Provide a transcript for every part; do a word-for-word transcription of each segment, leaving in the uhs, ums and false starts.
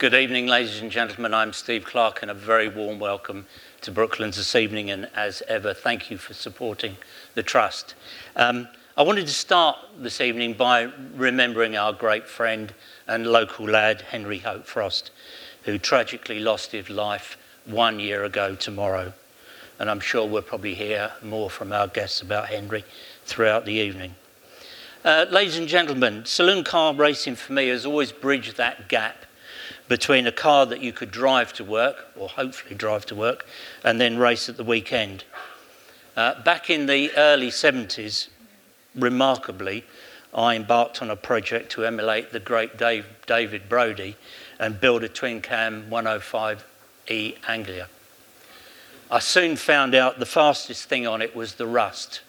Good evening, ladies and gentlemen. I'm Steve Clark, and a very warm welcome to Brooklands this evening. And as ever, thank you for supporting the Trust. Um, I wanted to start this evening by remembering our great friend and local lad, Henry Hope Frost, who tragically lost his life one year ago tomorrow. And I'm sure we'll probably hear more from our guests about Henry throughout the evening. Uh, ladies and gentlemen, saloon car racing for me has always bridged that gap between a car that you could drive to work, or hopefully drive to work, and then race at the weekend. Uh, back in the early seventies, remarkably, I embarked on a project to emulate the great Dave, David Brodie and build a twin cam one oh five E Anglia. I soon found out the fastest thing on it was the rust.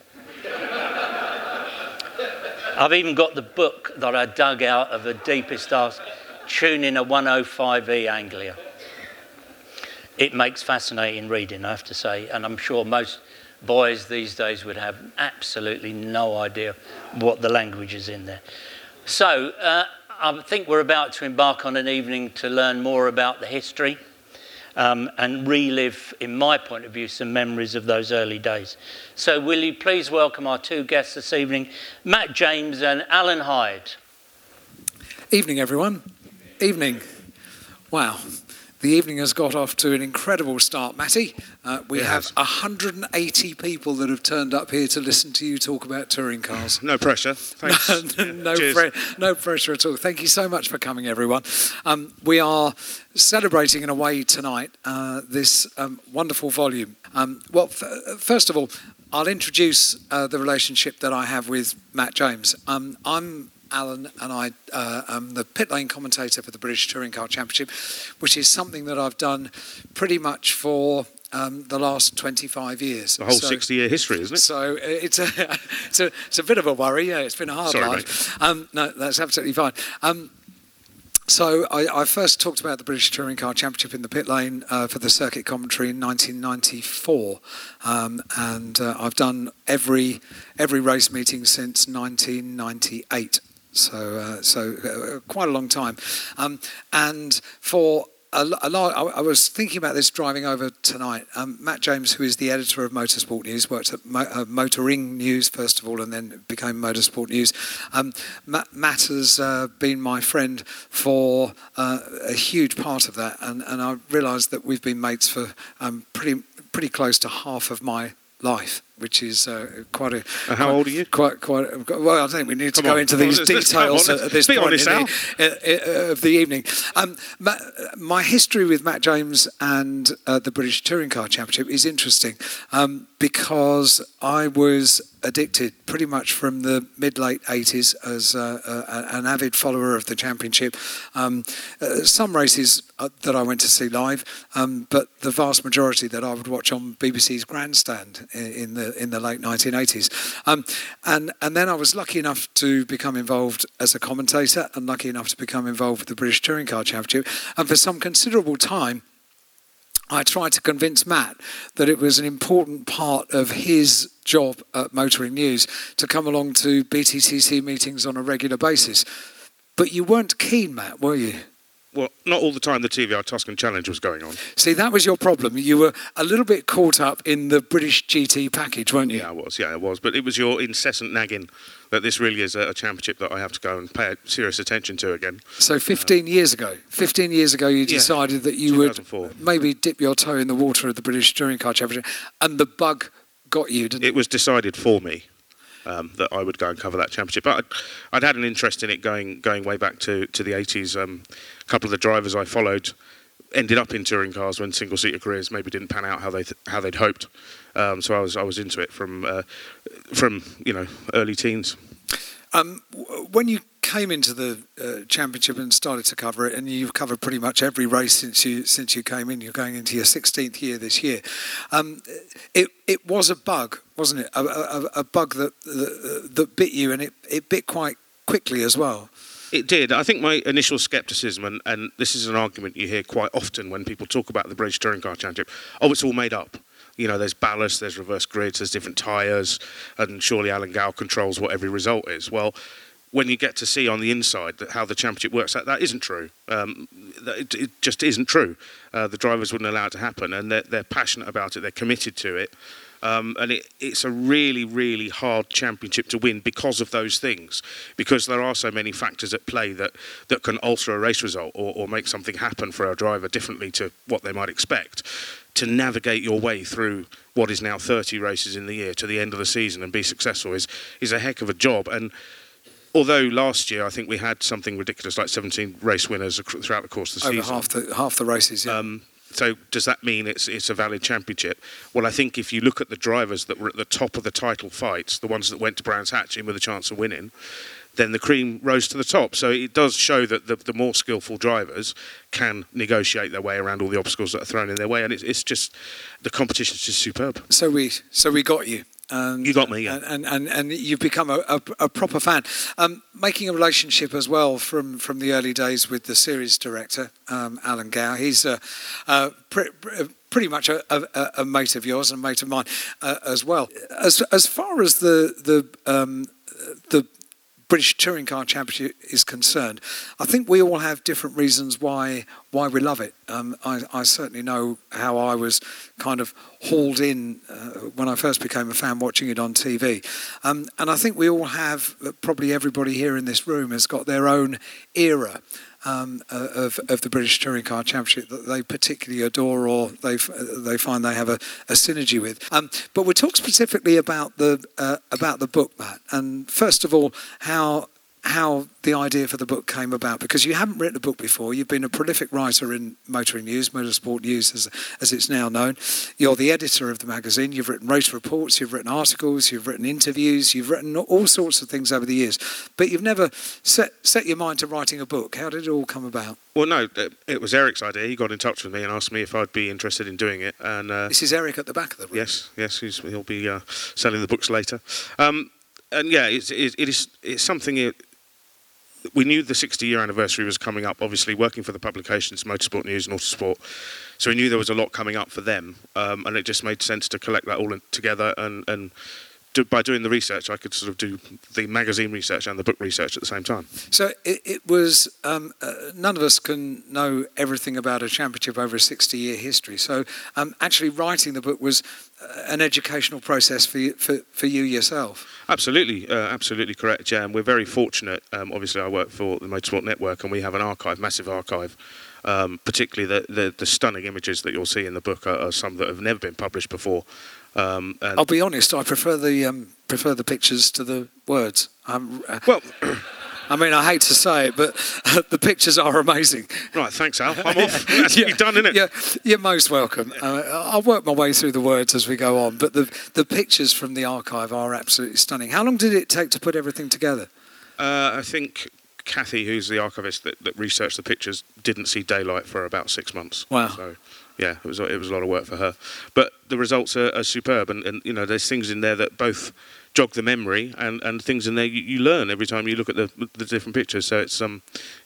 I've even got the book that I dug out of the deepest arse, tuning a one oh five E Anglia. It makes fascinating reading, I have to say, and I'm sure most boys these days would have absolutely no idea what the language is in there. So uh, I think we're about to embark on an evening to learn more about the history um, and relive, in my point of view, some memories of those early days. So will you please welcome our two guests this evening, Matt James and Alan Hyde. Evening, everyone. Evening. Wow. The evening has got off to an incredible start, Matty. Uh, we yes. have one hundred eighty people that have turned up here to listen to you talk about touring cars. No pressure. Thanks. no, no, pre- no pressure at all. Thank you so much for coming, everyone. Um, we are celebrating, in a way, tonight uh, this um, wonderful volume. Um, well, f- first of all, I'll introduce uh, the relationship that I have with Matt James. Um, I'm... Alan and I uh, am the pit lane commentator for the British Touring Car Championship, which is something that I've done pretty much for um, the last twenty-five years. The whole so, sixty-year history, isn't it? So it's a, it's a it's a bit of a worry. Yeah, it's been a hard Sorry, life. Mate. Um, no, that's absolutely fine. Um, So I, I first talked about the British Touring Car Championship in the pit lane uh, for the circuit commentary in nineteen ninety-four, um, and uh, I've done every every race meeting since nineteen ninety-eight. So uh, so uh, quite a long time, um, and for. A lot, I was thinking about this driving over tonight. Um, Matt James, who is the editor of Motorsport News, worked at Mo- uh, Motoring News first of all, and then became Motorsport News. Um, Matt, Matt has uh, been my friend for uh, a huge part of that, and, and I realised that we've been mates for um, pretty pretty close to half of my life, which is uh, quite a... Uh, how quite, old are you? Quite, quite. Well, I think we need to come go on. into these details at, at this Be point honest, in the, uh, of the evening. Um, my, my history with Matt James and uh, the British Touring Car Championship is interesting um, because I was addicted pretty much from the mid-late eighties as uh, a, an avid follower of the championship. Um, uh, some races that I went to see live, um, but the vast majority that I would watch on B B C's Grandstand in, in the in the late nineteen eighties. Um, and, and then I was lucky enough to become involved as a commentator and lucky enough to become involved with the British Touring Car Championship. And for some considerable time, I tried to convince Matt that it was an important part of his job at Motoring News to come along to B T C C meetings on a regular basis. But you weren't keen, Matt, were you? Well, not all the time the T V R Tuscan Challenge was going on. See, that was your problem. You were a little bit caught up in the British G T package, weren't you? Yeah, I was. Yeah, I was. But it was your incessant nagging that this really is a championship that I have to go and pay serious attention to again. So fifteen uh, years ago, fifteen years ago, you decided yeah, that you would maybe dip your toe in the water of the British Touring Car Championship, and the bug got you, didn't it? It was decided for me. Um, that I would go and cover that championship. But I'd, I'd had an interest in it going going way back to, to the eighties. Um, a couple of the drivers I followed ended up in touring cars when single-seater careers maybe didn't pan out how they th- how they'd hoped. Um, so I was I was into it from uh, from you know early teens. Um, when you came into the uh, championship and started to cover it, and you've covered pretty much every race since you since you came in, you're going into your sixteenth year this year. Um, it it was a bug, wasn't it? A, a, a bug that, that that bit you, and it, it bit quite quickly as well. It did. I think my initial scepticism, and, and this is an argument you hear quite often when people talk about the British Touring Car Championship. Oh, it's all made up. You know, there's ballast, there's reverse grids, there's different tyres, and surely Alan Gow controls what every result is. Well, when you get to see on the inside that how the championship works, that, that isn't true. Um, it, it just isn't true. Uh, the drivers wouldn't allow it to happen, and they're, they're passionate about it. They're committed to it. Um, and it, it's a really, really hard championship to win because of those things, because there are so many factors at play that, that can alter a race result or, or make something happen for our driver differently to what they might expect. To navigate your way through what is now thirty races in the year to the end of the season and be successful is, is a heck of a job. And although last year I think we had something ridiculous like seventeen race winners throughout the course of the Over season. Over half the, half the races, yeah. Um, So does that mean it's it's a valid championship? Well, I think if you look at the drivers that were at the top of the title fights, the ones that went to Brands Hatch in with a chance of winning, then the cream rose to the top. So it does show that the, the more skillful drivers can negotiate their way around all the obstacles that are thrown in their way, and it's, it's just the competition is just superb. So we so we got you. And, you got me, yeah. And, and, and you've become a, a, a proper fan. Um, making a relationship as well from, from the early days with the series director, um, Alan Gow. He's uh, uh, pre- pretty much a, a, a mate of yours and a mate of mine uh, as well. As as far as the the um, the British Touring Car Championship is concerned, I think we all have different reasons why why we love it. Um, I, I certainly know how I was kind of hauled in uh, when I first became a fan, watching it on T V. Um, and I think we all have, probably everybody here in this room has got their own era um, of, of the British Touring Car Championship that they particularly adore or they they find they have a, a synergy with. Um, but we'll talk specifically about the uh, about the book, Matt. And first of all, how... how the idea for the book came about, because you haven't written a book before. You've been a prolific writer in Motoring News, Motorsport News as, as it's now known. You're the editor of the magazine. You've written race reports, you've written articles, you've written interviews, you've written all sorts of things over the years, but you've never set set your mind to writing a book. How did it all come about? Well, no, it was Eric's idea. He got in touch with me and asked me if I'd be interested in doing it. And uh, this is Eric at the back of the room. Yes, yes, he's, he'll be uh, selling the books later. Um, and yeah, it, it, it is it's something... It, We knew the sixty-year anniversary was coming up, obviously, working for the publications, Motorsport News and Autosport. So we knew there was a lot coming up for them, um, and it just made sense to collect that all in, together. And, and do, by doing the research, I could sort of do the magazine research and the book research at the same time. So it, it was... Um, uh, none of us can know everything about a championship over a sixty-year history. So um, actually writing the book was an educational process for you, for, for you yourself. Absolutely, uh, absolutely correct, yeah. And we're very fortunate. Um, obviously, I work for the Motorsport Network, and we have an archive, massive archive. Um, particularly the, the the stunning images that you'll see in the book are, are some that have never been published before. Um, and I'll be honest, I prefer the um, prefer the pictures to the words. I'm, uh, well. I mean, I hate to say it, but the pictures are amazing. Right, thanks, Al. I'm off. That's yeah, you've done, isn't it? Yeah, you're most welcome. Yeah. Uh, I'll work my way through the words as we go on, but the, the pictures from the archive are absolutely stunning. How long did it take to put everything together? Uh, I think Kathy, who's the archivist that, that researched the pictures, didn't see daylight for about six months. Wow. So, yeah, it was, it was a lot of work for her. But the results are, are superb, and, and, you know, there's things in there that both... jog the memory and, and things in there you, you learn every time you look at the the different pictures. So it's um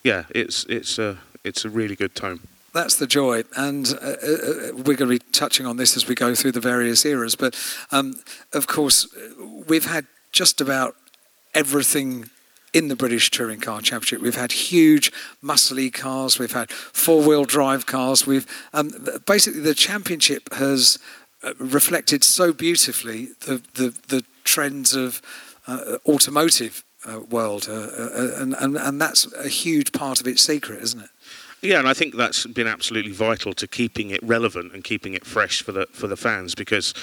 yeah it's it's a uh, it's a really good tome. That's the joy, and uh, uh, we're going to be touching on this as we go through the various eras. But um, of course, we've had just about everything in the British Touring Car Championship. We've had huge, muscly cars. We've had four-wheel drive cars. We've um, basically the championship has reflected so beautifully the the the trends of uh, automotive uh, world, uh, uh, and, and and that's a huge part of its secret, isn't it? Yeah, and I think that's been absolutely vital to keeping it relevant and keeping it fresh for the for the fans, because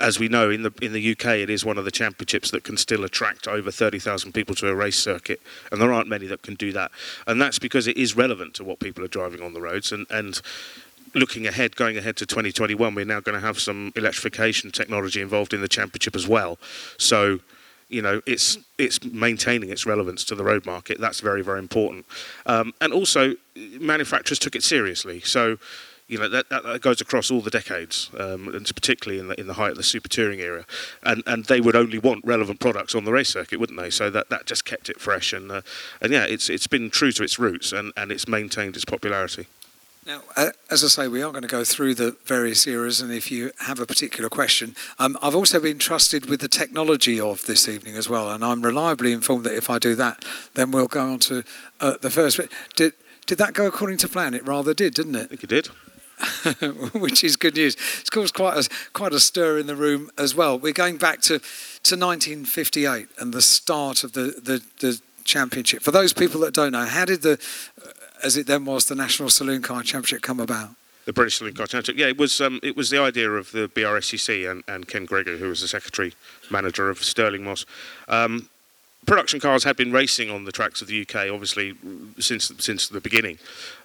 as we know, in the in the U K, it is one of the championships that can still attract over thirty thousand people to a race circuit, and there aren't many that can do that, and that's because it is relevant to what people are driving on the roads. And and looking ahead, going ahead to twenty twenty-one, we're now going to have some electrification technology involved in the championship as well. So, you know, it's it's maintaining its relevance to the road market. That's very, very important. Um, and also, manufacturers took it seriously. So, you know, that, that goes across all the decades, um, and particularly in the, in the height of the super touring era. And and they would only want relevant products on the race circuit, wouldn't they? So that, that just kept it fresh. And, uh, and yeah, it's it's been true to its roots, and, and it's maintained its popularity. Now, uh, as I say, we are going to go through the various eras, and if you have a particular question, um, I've also been trusted with the technology of this evening as well, and I'm reliably informed that if I do that, then we'll go on to uh, the first bit. Did, did that go according to plan? It rather did, didn't it? I think it did. Which is good news. It's caused quite a, quite a stir in the room as well. We're going back to, to nineteen fifty-eight and the start of the, the, the championship. For those people that don't know, how did the, as it then was, the National Saloon Car Championship come about? The British Saloon Car Championship, yeah, it was um, it was the idea of the B R S C C and, and Ken Gregory, who was the secretary manager of Stirling Moss. Um, Production cars had been racing on the tracks of the U K, obviously, since since the beginning,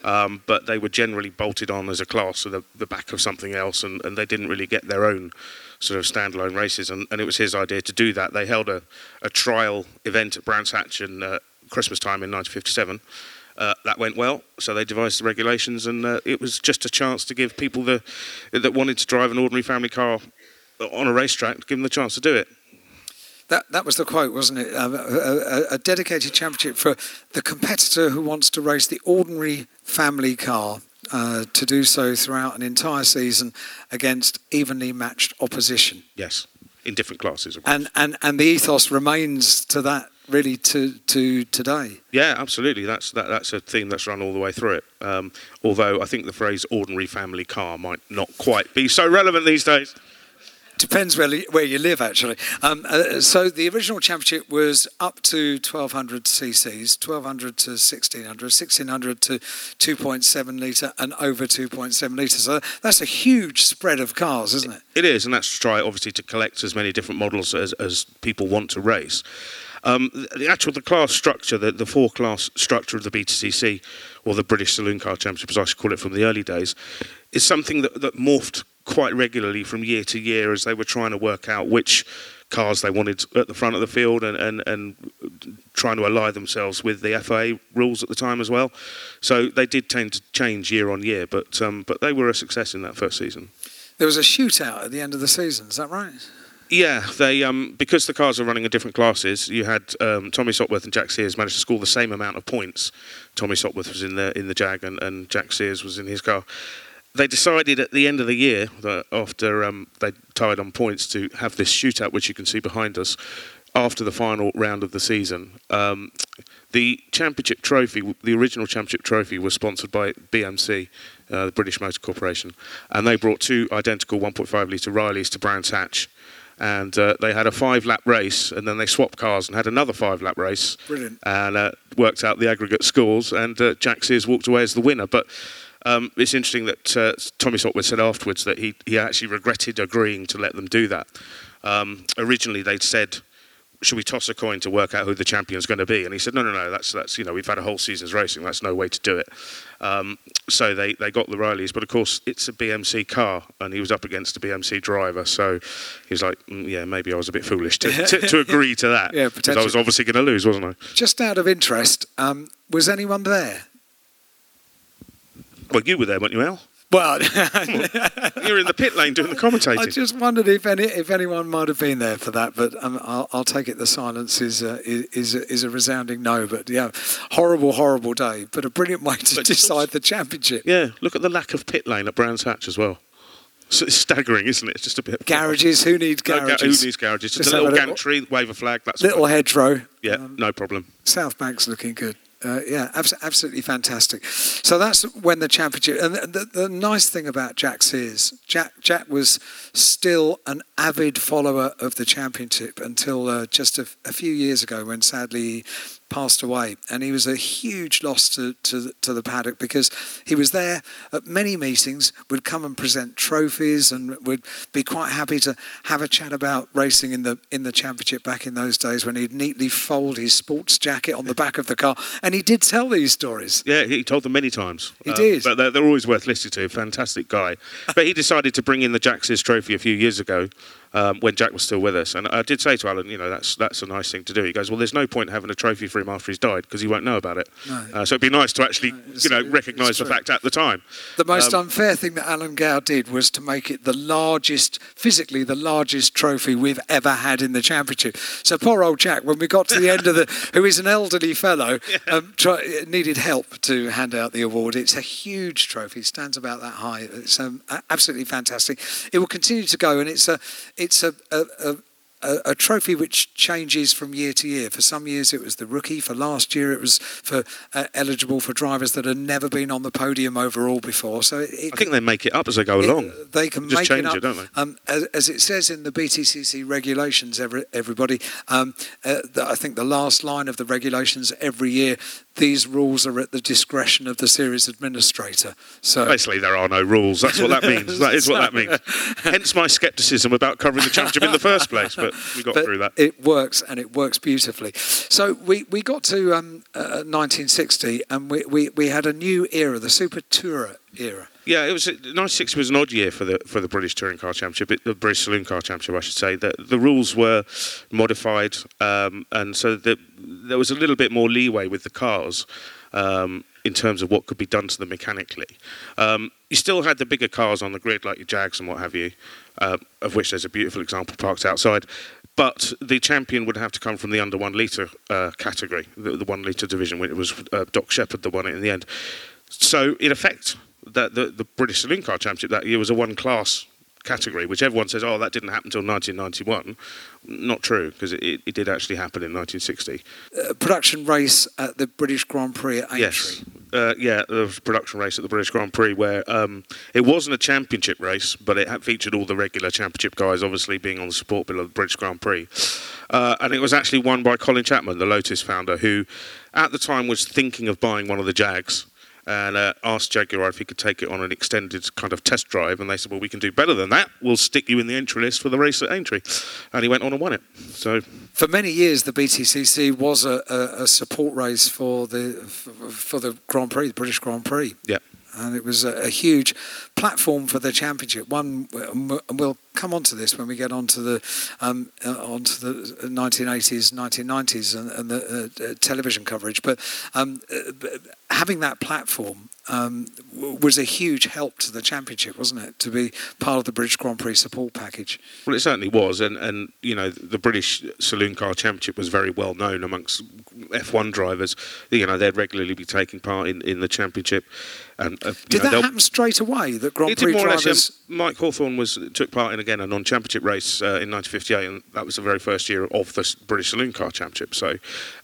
um, but they were generally bolted on as a class to the, the back of something else, and, and they didn't really get their own sort of standalone races, and, and it was his idea to do that. They held a, a trial event at Brands Hatch in uh, Christmas time in nineteen fifty-seven. Uh, that went well, so they devised the regulations, and uh, it was just a chance to give people the that wanted to drive an ordinary family car on a racetrack, to give them the chance to do it. That, that was the quote, wasn't it? Um, a, a, a dedicated championship for the competitor who wants to race the ordinary family car, uh, to do so throughout an entire season against evenly matched opposition. Yes, in different classes, of course. And, and, and the ethos remains to that, really, to, to today. Yeah, absolutely. That's that, that's a theme that's run all the way through it. Um, although I think the phrase ordinary family car might not quite be so relevant these days. Depends where, li- where you live, actually. Um, uh, so the original championship was up to twelve hundred c c's, twelve hundred to sixteen hundred, sixteen hundred to two point seven litre, and over two point seven litre. So that's a huge spread of cars, isn't it? It is, and that's to try, obviously, to collect as many different models as, as people want to race. Um, the actual the class structure, the, the four-class structure of the B T C C, or the British Saloon Car Championship, as I should call it from the early days, is something that, that morphed quite regularly from year to year as they were trying to work out which cars they wanted at the front of the field, and, and, and trying to ally themselves with the F I A rules at the time as well. So they did tend to change year on year, but um, but they were a success in that first season. There was a shootout at the end of the season, is that right? Yeah, they um, because the cars are running in different classes, you had um, Tommy Sopwith and Jack Sears managed to score the same amount of points. Tommy Sopwith was in the, in the Jag, and, and Jack Sears was in his car. They decided at the end of the year, that after um, they tied on points, to have this shootout, which you can see behind us, after the final round of the season. Um, the championship trophy, the original championship trophy, was sponsored by B M C, uh, the British Motor Corporation, and they brought two identical one point five litre Rileys to Brands Hatch. And uh, they had a five-lap race, and then they swapped cars and had another five-lap race. Brilliant. And uh, worked out the aggregate scores, and uh, Jack Sears walked away as the winner. But um, it's interesting that uh, Tommy Sopwith said afterwards that he, he actually regretted agreeing to let them do that. Um, originally, they'd said, should we toss a coin to work out who the champion's going to be? And he said, no, no, no, that's, that's you know, we've had a whole season's racing. That's no way to do it. Um, so they, they got the Rileys. But, of course, it's a B M C car, and he was up against a B M C driver. So he was like, mm, yeah, maybe I was a bit foolish to, to, to agree to that. Yeah, potentially. Because I was obviously going to lose, wasn't I? Just out of interest, um, was anyone there? Well, you were there, weren't you, Al? Well, you're in the pit lane doing the commentating. I just wondered if any if anyone might have been there for that, but um, I'll, I'll take it the silence is uh, is is a resounding no. But yeah, horrible, horrible day, but a brilliant way to but decide the championship. Yeah, look at the lack of pit lane at Brands Hatch as well. So it's staggering, isn't it? It's just a bit. Garages. Who needs garages? No, who needs garages? Just, just a little gantry, little, wave a flag. That's little hedgerow. Yeah, um, no problem. South Bank's looking good. Uh, yeah, abs- absolutely fantastic. So that's when the championship... And the, the, the nice thing about Jack Sears, Jack Jack was still an avid follower of the championship until uh, just a, a few years ago when, sadly, he passed away. And he was a huge loss to, to, to the paddock because he was there at many meetings, would come and present trophies and would be quite happy to have a chat about racing in the in the championship back in those days when he'd neatly fold his sports jacket on the back of the car. And And he did tell these stories. Yeah, he told them many times. He um, did. But they're, they're always worth listening to. Fantastic guy. But he decided to bring in the Jack Sears Trophy a few years ago um, when Jack was still with us. And I did say to Alan, you know, that's that's a nice thing to do. He goes, well, there's no point having a trophy for him after he's died because he won't know about it. No. Uh, so it'd be nice to actually, no, you know, recognise the fact at the time. The most um, unfair thing that Alan Gow did was to make it the largest, physically the largest trophy we've ever had in the Championship. So poor old Jack, when we got to the end of the, who is an elderly fellow, yeah. um, try, needed help to hand out the award. It's a huge trophy. It stands about that high. It's um, absolutely fantastic. It will continue to go, and it's a, it's a, a, a a trophy which changes from year to year. For some years it was the rookie, for last year it was for uh, eligible for drivers that had never been on the podium overall before. So it, it I think they make it up as they go it, along. They can just make change it up, it, don't they? Um, as, as it says in the B T C C regulations, every, everybody, um, uh, the, I think the last line of the regulations every year, these rules are at the discretion of the series administrator. So basically there are no rules. That's what that means. That is what that means. Hence my scepticism about covering the Championship in the first place. But we got but through that. It works, and it works beautifully. So we, we got to um, uh, nineteen sixty, and we, we, we had a new era, the Super Tourer era. Yeah, it was ninety-six was an odd year for the for the British Touring Car Championship, it, the British Saloon Car Championship, I should say. The, the rules were modified, um, and so the, there was a little bit more leeway with the cars um, in terms of what could be done to them mechanically. Um, you still had the bigger cars on the grid, like your Jags and what have you, uh, of which there's a beautiful example parked outside. But the champion would have to come from the under one litre uh, category, the, the one litre division, when it was uh, Doc Shepherd that won it in the end. So, in effect, that the, the British Saloon Car Championship that year was a one-class category, which everyone says, oh, that didn't happen until nineteen ninety-one. Not true, because it, it did actually happen in nineteen sixty. Uh, production race at the British Grand Prix at Aintree. Yes, uh, yeah, the production race at the British Grand Prix, where um, it wasn't a championship race, but it had featured all the regular championship guys, obviously being on the support bill of the British Grand Prix. Uh, and it was actually won by Colin Chapman, the Lotus founder, who at the time was thinking of buying one of the Jags, and uh, asked Jaguar if he could take it on an extended kind of test drive, and they said, well, we can do better than that. We'll stick you in the entry list for the race at Aintree. And he went on and won it. So for many years, the B T C C was a, a, a support race for the for the Grand Prix, the British Grand Prix. Yeah. And it was a, a huge platform for the championship. One, and we'll come on to this when we get on to the, um, uh, onto the nineteen eighties, nineteen nineties and, and the uh, uh, television coverage. But um, uh, having that platform um, w- was a huge help to the championship, wasn't it, to be part of the British Grand Prix support package? Well, it certainly was. And, and you know, the British Saloon Car Championship was very well known amongst F one drivers. You know, they'd regularly be taking part in, in the championship. And uh, Did know, that happen straight away, that Grand Prix drivers... Less, um, Mike Hawthorne was, took part in, again, a non-championship race uh, in nineteen fifty-eight, and that was the very first year of the British Saloon Car Championship, so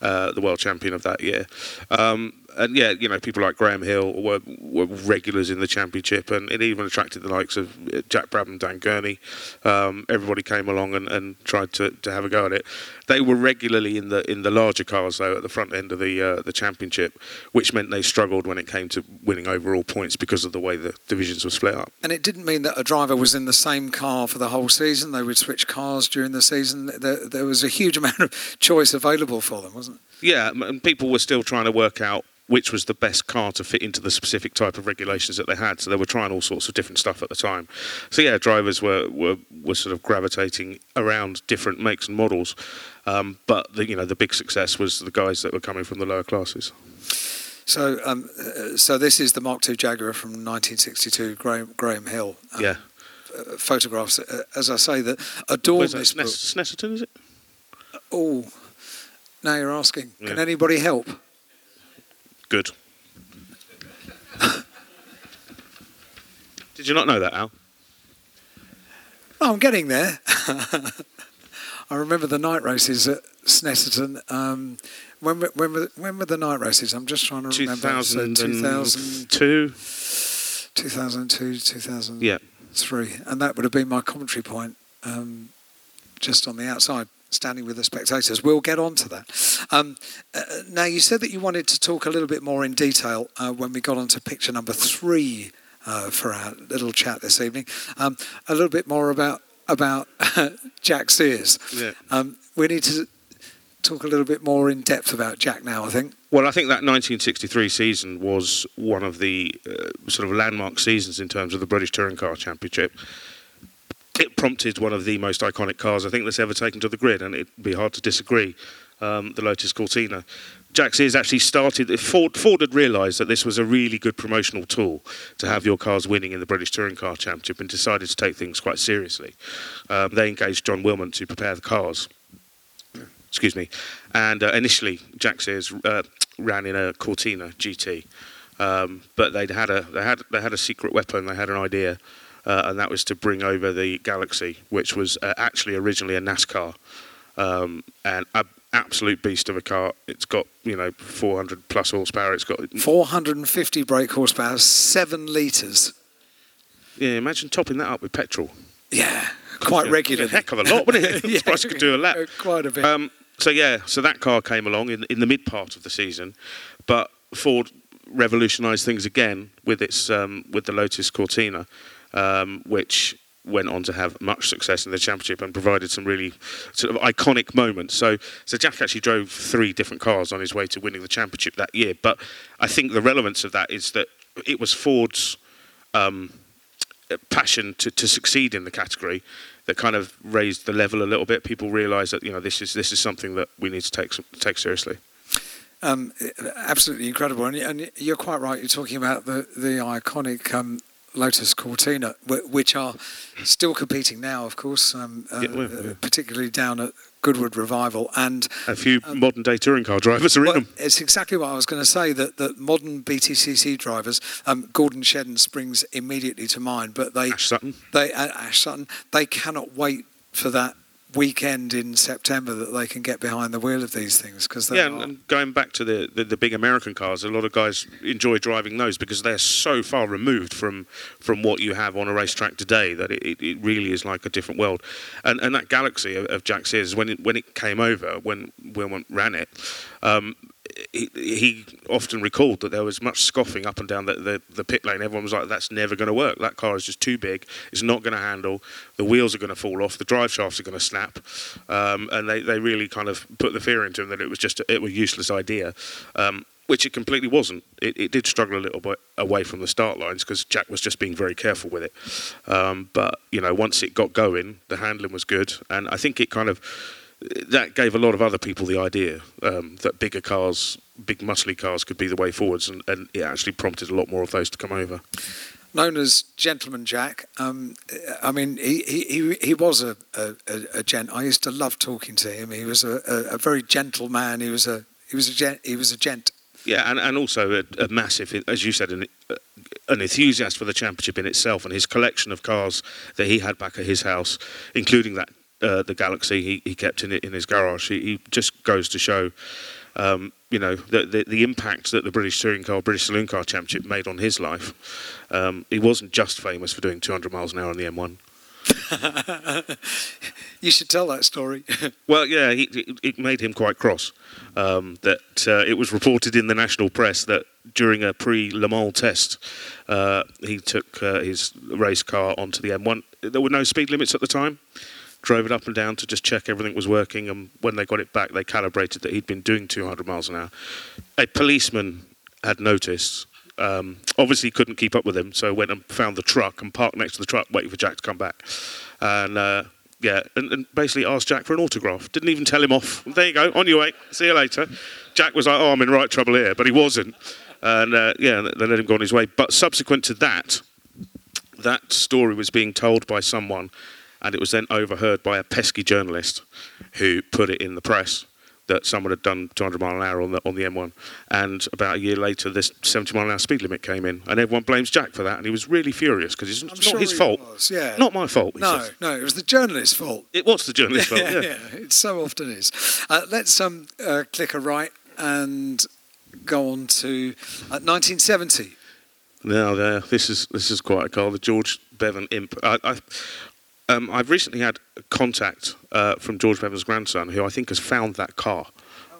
uh, the world champion of that year. Um, and, yeah, you know, people like Graham Hill were, were regulars in the championship, and it even attracted the likes of Jack Brabham, Dan Gurney. Um, everybody came along and, and tried to, to have a go at it. They were regularly in the in the larger cars, though, at the front end of the uh, the championship, which meant they struggled when it came to winning overall points because of the way the divisions were split up. And it didn't mean that a driver was in the same car for the whole season. They would switch cars during the season. There, there was a huge amount of choice available for them, wasn't it? Yeah, and people were still trying to work out which was the best car to fit into the specific type of regulations that they had. So they were trying all sorts of different stuff at the time. So, yeah, drivers were were, were sort of gravitating around different makes and models. Um, but, the, you know, the big success was the guys that were coming from the lower classes. So um, so this is the Mark two Jaguar from nineteen sixty-two, Graham, Graham Hill. Um, yeah. Uh, photographs, uh, as I say, that adorn this book. Snetterton, is it? Oh, now you're asking. Yeah. Can anybody help? Good. Did you not know that, Al? Oh, I'm getting there. I remember the night races at Snetterton. Um, when, were, when, were, when were the night races? I'm just trying to remember. two thousand two. So two thousand two, two thousand three. Yeah. And that would have been my commentary point, um, just on the outside, standing with the spectators. We'll get on to that. Um, uh, now, you said that you wanted to talk a little bit more in detail uh, when we got on to picture number three uh, for our little chat this evening, um, a little bit more about about Jack Sears. Yeah. Um, we need to talk a little bit more in depth about Jack now, I think. Well, I think that nineteen sixty-three season was one of the uh, sort of landmark seasons in terms of the British Touring Car Championship. it prompted one of the most iconic cars I think that's ever taken to the grid, and it'd be hard to disagree, um, the Lotus Cortina. Jack Sears actually started, Ford, Ford had realised that this was a really good promotional tool to have your cars winning in the British Touring Car Championship, and decided to take things quite seriously. Um, they engaged John Wilmont to prepare the cars. Excuse me. And uh, initially, Jack Sears uh, ran in a Cortina G T, um, but they'd had a they had they had a secret weapon. They had an idea, uh, and that was to bring over the Galaxy, which was uh, actually originally a NASCAR, um, and. Uh, absolute beast of a car. It's got, you know, four hundred plus horsepower. It's got four hundred fifty brake horsepower, seven litres. Yeah, imagine topping that up with petrol. Yeah, quite yeah, regularly. A heck of a lot, wouldn't it? Yeah, price could do a lap. Quite a bit. Um, so yeah, so that car came along in, in the mid part of the season, but Ford revolutionised things again with its um, with the Lotus Cortina, um, which went on to have much success in the championship and provided some really sort of iconic moments. So, so Jack actually drove three different cars on his way to winning the championship that year. But I think the relevance of that is that it was Ford's um, passion to, to succeed in the category that kind of raised the level a little bit. People realised that, you know, this is this is something that we need to take take seriously. Um, absolutely incredible, and, and you're quite right. You're talking about the the iconic. Um, Lotus Cortina, which are still competing now, of course, um, uh, yeah, well, yeah. particularly down at Goodwood Revival, and a few um, modern day touring car drivers are well, in them. It's exactly what I was going to say, that that modern B T C C drivers, um, Gordon Shedden springs immediately to mind, but they Ash Sutton, they uh, Ash Sutton, they cannot wait for that weekend in September that they can get behind the wheel of these things, because yeah, are... and going back to the, the the big American cars, a lot of guys enjoy driving those because they're so far removed from from what you have on a racetrack today that it, it really is like a different world. And and that Galaxy of, of Jack Sears, when it, when it came over, when Wilmont ran it, um, he, he often recalled that there was much scoffing up and down the, the, the pit lane. Everyone was like, that's never going to work. That car is just too big. It's not going to handle. The wheels are going to fall off. The drive shafts are going to snap. Um, and they, they really kind of put the fear into him that it was just a, it was a useless idea, um, which it completely wasn't. It, it did struggle a little bit away from the start lines because Jack was just being very careful with it. Um, but, you know, once it got going, the handling was good. And I think it kind of... that gave a lot of other people the idea um, that bigger cars, big muscly cars could be the way forwards, and, and it actually prompted a lot more of those to come over. Known as Gentleman Jack, um, I mean, he he, he was a, a, a gent. I used to love talking to him. He was a, a, a very gentle man. He was a he was a gent. He was a gent. Yeah, and, and also a, a massive, as you said, an, an enthusiast for the championship in itself, and his collection of cars that he had back at his house, including that. Uh, the Galaxy he, he kept in it in his garage. He, he just goes to show, um, you know, the, the the impact that the British Touring Car, British Saloon Car Championship made on his life. Um, he wasn't just famous for doing two hundred miles an hour on the M one. You should tell that story. Well, yeah, he, it, it made him quite cross. Um, that uh, it was reported in the national press that during a pre-Le Mans test, uh, he took uh, his race car onto the M one. There were no speed limits at the time. Drove it up and down to just check everything was working, and when they got it back, they calibrated that he'd been doing two hundred miles an hour. A policeman had noticed, um, obviously couldn't keep up with him, so went and found the truck and parked next to the truck, waiting for Jack to come back. And uh, yeah, and, and basically asked Jack for an autograph. Didn't even tell him off. There you go, on your way, see you later. Jack was like, oh, I'm in right trouble here, but he wasn't. And uh, yeah, they let him go on his way. But subsequent to that, that story was being told by someone, and it was then overheard by a pesky journalist who put it in the press that someone had done two hundred mile an hour on the on the M one. And about a year later, this seventy mile an hour speed limit came in, and everyone blames Jack for that. And he was really furious because it's I'm not sure his fault. Was, yeah. Not my fault. No, says. no, it was the journalist's fault. It was the journalist's fault. Yeah, yeah. yeah, it so often is. Uh, let's um, uh, click a right and go on to uh, nineteen seventy. Now, there, this is this is quite a car. The George Bevan Imp. I, I, Um, I've recently had contact uh, from George Bevan's grandson, who I think has found that car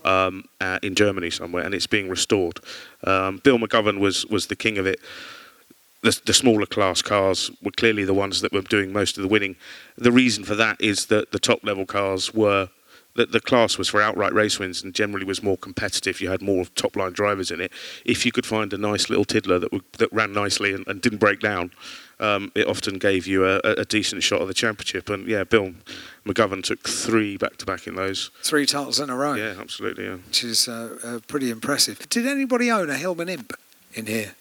um, uh, in Germany somewhere, and it's being restored. Um, Bill McGovern was was the king of it. The, the smaller class cars were clearly the ones that were doing most of the winning. The reason for that is that the top level cars were, that the class was for outright race wins and generally was more competitive. You had more top line drivers in it. If you could find a nice little tiddler that, would, that ran nicely and, and didn't break down, um, it often gave you a, a decent shot at the championship. And yeah, Bill McGovern took three back-to-back in those. Three titles in a row. Yeah, absolutely. Yeah. Which is uh, uh, pretty impressive. Did anybody own a Hillman Imp in here?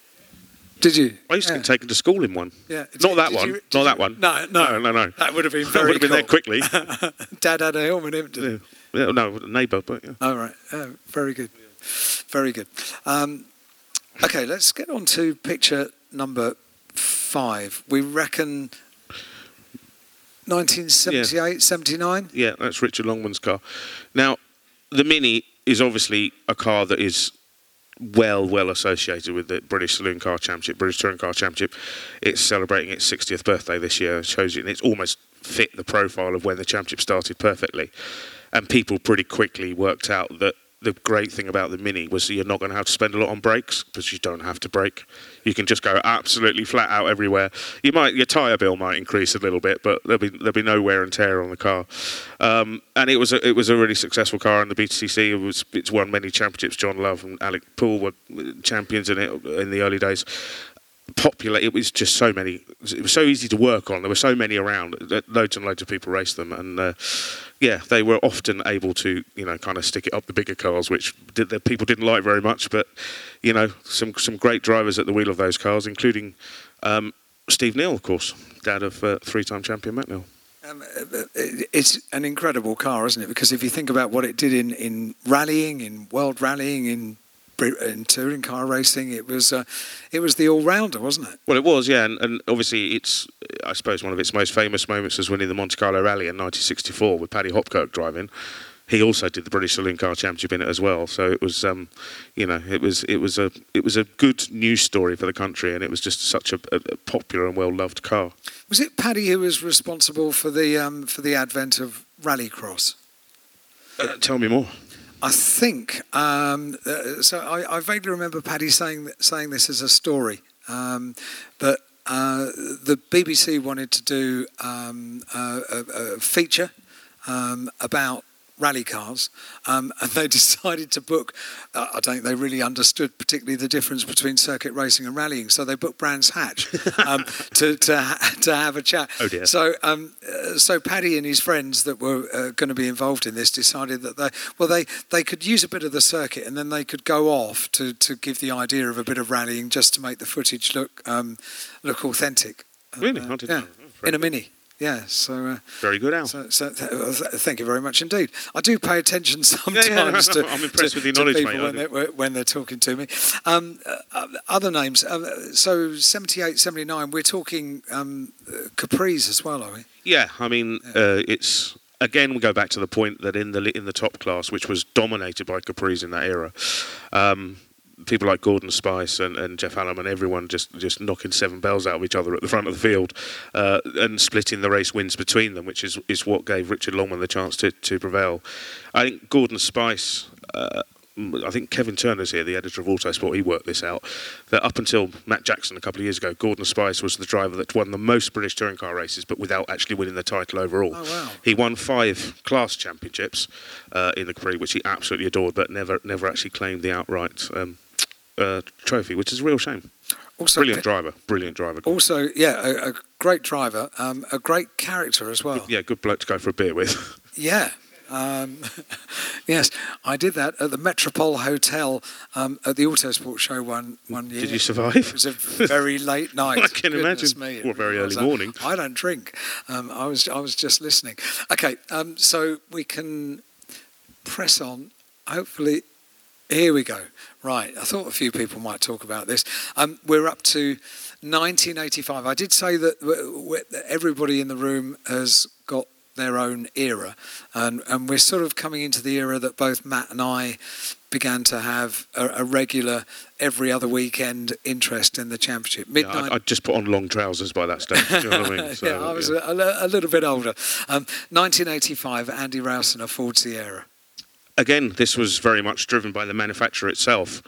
Did you? I used to yeah. get taken to school in one. Yeah. Not that did one. You, not you, that one. No, no, no, no, no. That would have been very. That would have been cool. There quickly. Dad had a Hillman Imp, didn't he? Yeah. Yeah, no, neighbour, but yeah. All oh, right. Oh, very good. Very good. Um, okay, let's get on to picture number five. We reckon nineteen seventy-eight, yeah. seventy-nine? Yeah, that's Richard Longman's car. Now, the Mini is obviously a car that is well, well associated with the British Saloon Car Championship, British Touring Car Championship. It's celebrating its sixtieth birthday this year. It shows you, and it's almost fit the profile of when the championship started perfectly. And people pretty quickly worked out that the great thing about the Mini was you're not going to have to spend a lot on brakes because you don't have to brake. You can just go absolutely flat out everywhere. You might your tyre bill might increase a little bit, but there'll be there'll be no wear and tear on the car. Um, and it was a, it was a really successful car in the B T C C. It was it's won many championships. John Love and Alec Poole were champions in it in the early days. Popular. It was just so many. It was so easy to work on. There were so many around. Loads and loads of people raced them, and uh, yeah, they were often able to, you know, kind of stick it up the bigger cars, which did, the people didn't like very much. But you know, some some great drivers at the wheel of those cars, including um, Steve Neal, of course, dad of uh, three-time champion Matt Neal. Um, it's an incredible car, isn't it? Because if you think about what it did in in rallying, in world rallying, in in touring car racing, it was uh, it was the all-rounder, wasn't it? Well, it was, yeah, and, and obviously it's, I suppose, one of its most famous moments was winning the Monte Carlo Rally in nineteen sixty-four with Paddy Hopkirk driving. He also did the British Saloon Car Championship in it as well, so it was, um, you know, it was it was a it was a good news story for the country, and it was just such a, a popular and well-loved car. Was it Paddy who was responsible for the um, for the advent of Rallycross? Uh, tell me more. I think, um, uh, so I, I vaguely remember Paddy saying saying this as a story, um, but uh, the B B C wanted to do um, a, a, a feature um, about rally cars, um, and they decided to book, uh, I don't think they really understood particularly the difference between circuit racing and rallying, so they booked Brands Hatch um, to, to to have a chat. Oh dear. So, um, so Paddy and his friends that were uh, going to be involved in this decided that they, well, they, they could use a bit of the circuit and then they could go off to, to give the idea of a bit of rallying just to make the footage look um, look authentic. Really? Uh, yeah, in a Mini. Yeah, so... Uh, very good, Al. So, so th- th- thank you very much indeed. I do pay attention sometimes yeah, yeah. to, I'm impressed to, with your knowledge, to people mate, when, they're, when they're talking to me. Um, uh, other names. Uh, so, seventy-eight, seventy-nine, we're talking um, Capris as well, are we? Yeah, I mean, yeah. Uh, it's... Again, we go back to the point that in the in the top class, which was dominated by Capris in that era... Um, people like Gordon Spice and, and Jeff Hallam and everyone just, just knocking seven bells out of each other at the front of the field uh, and splitting the race wins between them, which is is what gave Richard Longman the chance to, to prevail. I think Gordon Spice, uh, I think Kevin Turner's here, the editor of Autosport, he worked this out, that up until Matt Jackson a couple of years ago, Gordon Spice was the driver that won the most British touring car races but without actually winning the title overall. Oh, wow. He won five class championships uh, in the Capri, which he absolutely adored, but never never actually claimed the outright... Um, Uh, trophy, which is a real shame. Also, brilliant driver, brilliant driver. Also, yeah, a, a great driver, um, a great character as well. Yeah, good bloke to go for a beer with. Yeah, um, yes, I did that at the Metropole Hotel um, at the Autosport Show one one year. Did you survive? It was a very late night. I can Goodness imagine. Me. Or very early I morning. Like, I don't drink. Um, I was I was just listening. Okay, um, so we can press on. Hopefully, here we go. Right, I thought a few people might talk about this. Um, we're up to nineteen eighty-five. I did say that we're, we're, everybody in the room has got their own era, and, and we're sort of coming into the era that both Matt and I began to have a, a regular, every other weekend interest in the championship. Midnight. Yeah, I, I just put on long trousers by that stage, do you know what I mean? So, yeah, I was yeah. a, a little bit older. Um, nineteen eighty-five, Andy Rowson, a Ford Sierra. Again, this was very much driven by the manufacturer itself.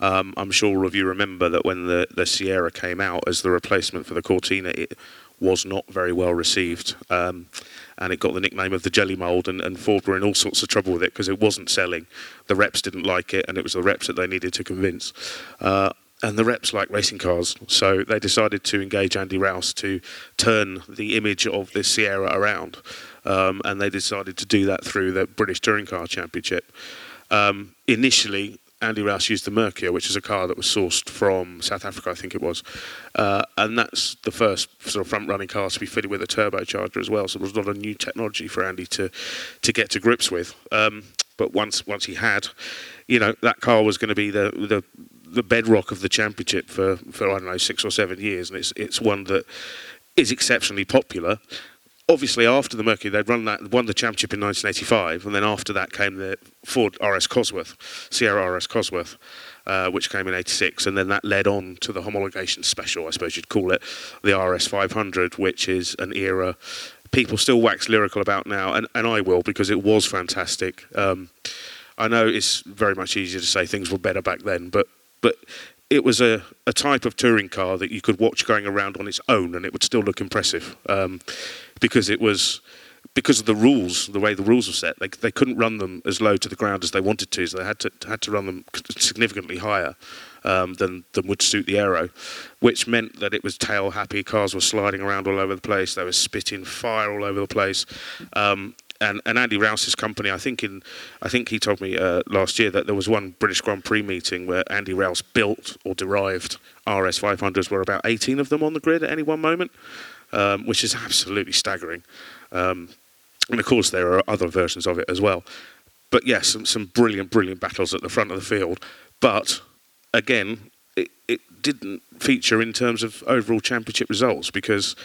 Um, I'm sure all of you remember that when the, the Sierra came out as the replacement for the Cortina, it was not very well received. Um, and it got the nickname of the jelly mould, and, and Ford were in all sorts of trouble with it because it wasn't selling. The reps didn't like it, and it was the reps that they needed to convince. Uh, And the reps like racing cars, so they decided to engage Andy Rouse to turn the image of this Sierra around, um, and they decided to do that through the British Touring Car Championship. Um, initially, Andy Rouse used the Mercia, which is a car that was sourced from South Africa, I think it was, uh, and that's the first sort of front-running car to be fitted with a turbocharger as well, so there was not a new technology for Andy to, to get to grips with. Um, but once once he had, you know, that car was going to be the... the the bedrock of the championship for, for, I don't know, six or seven years, and it's it's one that is exceptionally popular. Obviously, after the Mercury, they'd run that, won the championship in nineteen eighty-five, and then after that came the Ford R S Cosworth, Sierra R S Cosworth, uh, which came in eighty-six, and then that led on to the homologation special, I suppose you'd call it, the R S five hundred, which is an era people still wax lyrical about now, and, and I will, because it was fantastic. Um, I know it's very much easier to say things were better back then, but But it was a, a type of touring car that you could watch going around on its own, and it would still look impressive um, because it was because of the rules, the way the rules were set. They they couldn't run them as low to the ground as they wanted to, so they had to had to run them significantly higher um, than than would suit the aero, which meant that it was tail happy. Cars were sliding around all over the place. They were spitting fire all over the place. Um, And, and Andy Rouse's company, I think in, I think he told me uh, last year that there was one British Grand Prix meeting where Andy Rouse built or derived R S five hundreds, were about eighteen of them on the grid at any one moment, um, which is absolutely staggering. Um, and of course there are other versions of it as well. But yes, yeah, some, some brilliant, brilliant battles at the front of the field. But again, it, it didn't feature in terms of overall championship results because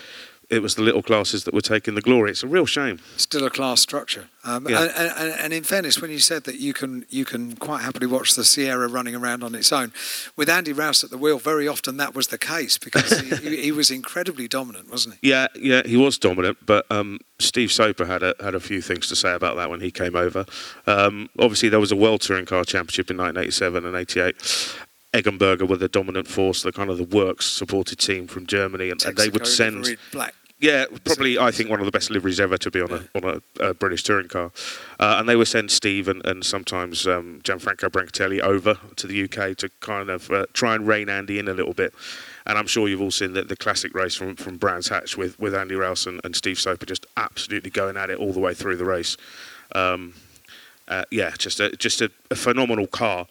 it was the little classes that were taking the glory. It's a real shame. Still a class structure. Um, yeah. and, and, and in fairness, when you said that you can you can quite happily watch the Sierra running around on its own, with Andy Rouse at the wheel, very often that was the case because he, he was incredibly dominant, wasn't he? Yeah, yeah, he was dominant. But um, Steve Soper had a, had a few things to say about that when he came over. Um, obviously, there was a World Touring Car Championship in nineteen eighty-seven and eighty-eight. Eggenberger were the dominant force, the kind of the works supported team from Germany, and, and they would send. Black. Yeah, probably, I think, one of the best liveries ever to be on a on a, a British touring car. Uh, and they would send Steve and, and sometimes um, Gianfranco Brancatelli over to the U K to kind of uh, try and rein Andy in a little bit. And I'm sure you've all seen the, the classic race from, from Brands Hatch with, with Andy Rouse and, and Steve Soper just absolutely going at it all the way through the race. Um, uh, yeah, just a, just a, a phenomenal car.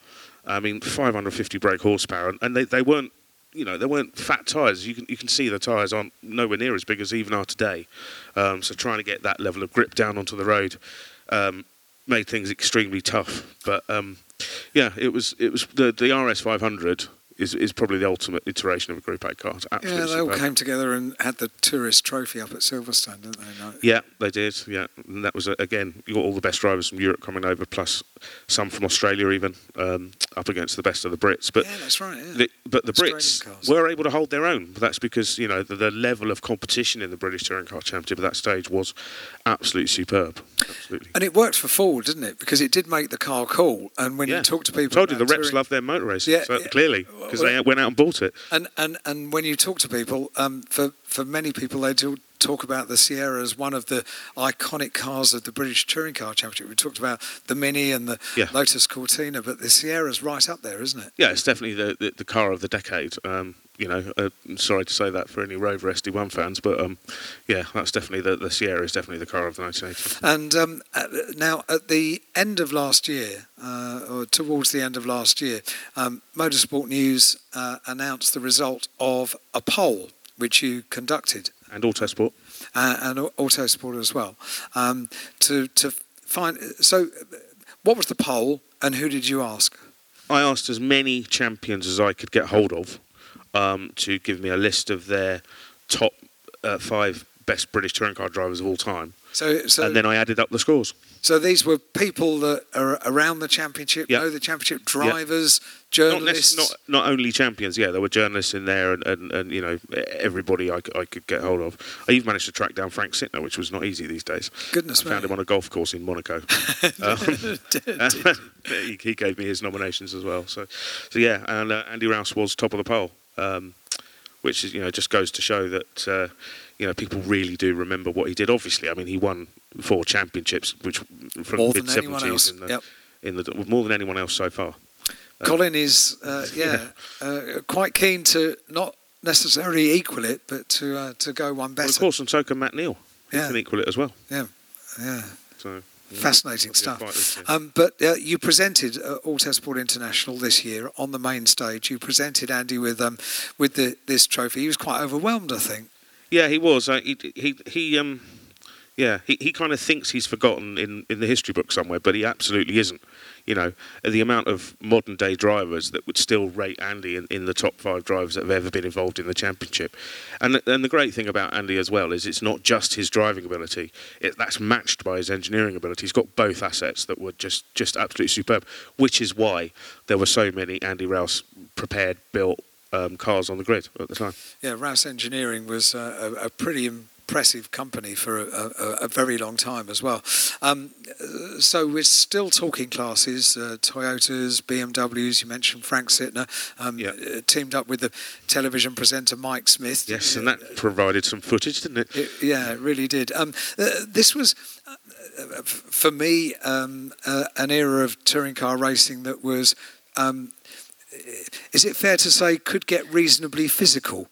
I mean, five hundred fifty brake horsepower, and they, they weren't, you know, they weren't fat tyres. You can you can see the tyres aren't nowhere near as big as even are today. Um, so trying to get that level of grip down onto the road um, made things extremely tough. But um, yeah, it was it was the the R S five hundred is is probably the ultimate iteration of a Group A car. It's absolutely yeah, they superb. All came together and had the Tourist Trophy up at Silverstone, didn't they? No. Yeah, they did. Yeah, and that was again, you got all the best drivers from Europe coming over, plus some from Australia even, um, up against the best of the Brits. But yeah, that's right. Yeah. The, but the Australian Brits cars were able to hold their own. But that's because, you know, the, the level of competition in the British Touring Car Championship at that stage was absolutely superb. Absolutely. And it worked for Ford, didn't it? Because it did make the car cool. And when yeah. you talk to people, I told you the touring... reps love their motor racing. Yeah, so yeah. Clearly. Because they went out and bought it. And and, and when you talk to people, um, for, for many people, they do talk about the Sierra as one of the iconic cars of the British Touring Car Championship. We talked about the Mini and the yeah. Lotus Cortina, but the Sierra's right up there, isn't it? Yeah, it's definitely the, the, the car of the decade. Um, you know, uh, sorry to say that for any Rover S D one fans, but um, yeah, that's definitely, the, the Sierra is definitely the car of the nineteen eighties. And um, at, now, at the end of last year, uh, or towards the end of last year, um, Motorsport News uh, announced the result of a poll which you conducted. And Autosport. Uh, and Autosport as well. Um, to, to find, so, what was the poll and who did you ask? I asked as many champions as I could get hold of. Um, to give me a list of their top uh, five best British touring car drivers of all time. So, so and then I added up the scores. So these were people that are around the championship, yep. know the championship, drivers, yep. journalists. Not, not, not only champions, yeah, there were journalists in there and, and, and you know, everybody I, I could get hold of. I even managed to track down Frank Sittner, which was not easy these days. Goodness me. I found him on a golf course in Monaco. um, he, he gave me his nominations as well. So, so yeah, and uh, Andy Rouse was top of the poll. Um, which is, you know, just goes to show that, uh, you know, people really do remember what he did. Obviously, I mean, he won four championships, which from more the mid seventies in the, yep. in the more than anyone else so far. Colin is, uh, yeah, uh, quite keen to not necessarily equal it, but to uh, to go one better. Well, of course, and so can Matt Neal. He yeah. can equal it as well. Yeah, yeah. So yeah. fascinating stuff. Um, but uh, you presented uh, All Test Sport International this year on the main stage. You presented Andy with um with the, this trophy. He was quite overwhelmed, I think. Yeah, he was. Uh, he he he um. Yeah, he, he kind of thinks he's forgotten in, in the history book somewhere, but he absolutely isn't. You know, the amount of modern-day drivers that would still rate Andy in, in the top five drivers that have ever been involved in the championship. And, and the great thing about Andy as well is it's not just his driving ability. It, that's matched by his engineering ability. He's got both assets that were just, just absolutely superb, which is why there were so many Andy Rouse prepared, built um, cars on the grid at the time. Yeah, Rouse Engineering was uh, a, a pretty... Im- impressive company for a, a, a very long time as well. Um, so we're still talking classes, uh, Toyotas, B M Ws, you mentioned Frank Sittner, um, yeah. uh, teamed up with the television presenter Mike Smith. Yes, and that provided some footage, didn't it? it yeah, it really did. Um, uh, this was, uh, for me, um, uh, an era of touring car racing that was, um, is it fair to say, could get reasonably physical?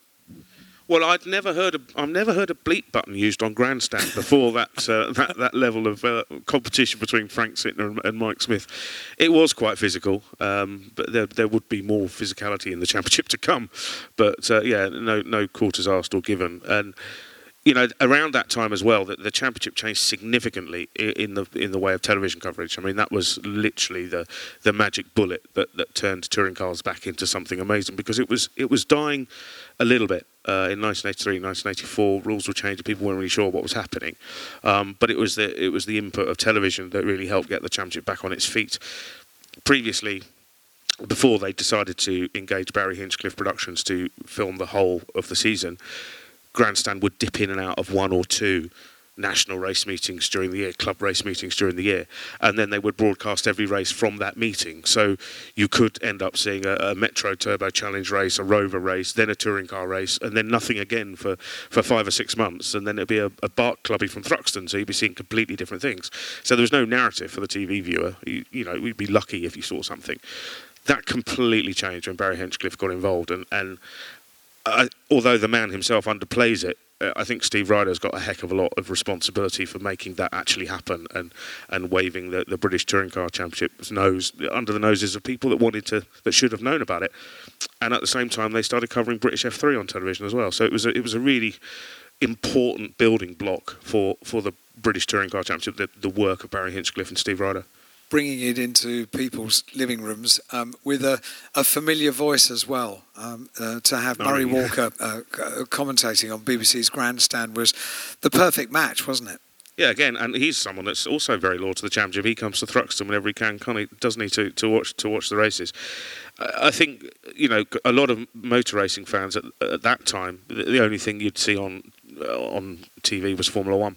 Well, I'd never heard a, I've never heard a bleep button used on grandstand before that uh, that, that level of uh, competition between Frank Sittner and, and Mike Smith. It was quite physical, um, but there there would be more physicality in the championship to come. But uh, yeah, no no quarters asked or given. And you know, around that time as well, the, the championship changed significantly in the in the way of television coverage. I mean, that was literally the the magic bullet that, that turned touring cars back into something amazing, because it was it was dying a little bit. Uh, in nineteen eighty-three, nineteen eighty-four, rules were changed. People weren't really sure what was happening, um, but it was the it was the input of television that really helped get the championship back on its feet. Previously, before they decided to engage Barry Hinchcliffe Productions to film the whole of the season, grandstand would dip in and out of one or two national race meetings during the year, club race meetings during the year, and then they would broadcast every race from that meeting. So you could end up seeing a, a Metro Turbo Challenge race, a Rover race, then a touring car race, and then nothing again for, for five or six months, and then it'd be a, a Bart Clubby from Thruxton, so you'd be seeing completely different things. So there was no narrative for the T V viewer. You, you know, we'd be lucky if you saw something. That completely changed when Barry Hinchcliffe got involved, and, and I, although the man himself underplays it, I think Steve Ryder's got a heck of a lot of responsibility for making that actually happen, and and waving the, the British Touring Car Championship's nose under the noses of people that wanted to, that should have known about it. And at the same time, they started covering British F three on television as well. So it was a, it was a really important building block for, for the British Touring Car Championship, the, the work of Barry Hinchcliffe and Steve Ryder. Bringing it into people's living rooms um, with a, a familiar voice as well. Um, uh, to have Murray oh, yeah. Walker uh, commentating on B B C's Grandstand was the perfect match, wasn't it? Yeah, again, and he's someone that's also very loyal to the championship. He comes to Thruxton whenever he can, can't he, doesn't he, to, to watch to watch the races. I think, you know, a lot of motor racing fans at, at that time, the only thing you'd see on on T V was Formula One.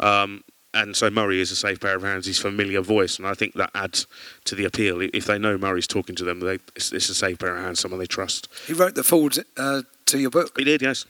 Um, And so Murray is a safe pair of hands. He's a familiar voice, and I think that adds to the appeal. If they know Murray's talking to them, they, it's, it's a safe pair of hands, someone they trust. He wrote the foreword uh, to your book. He did, yes.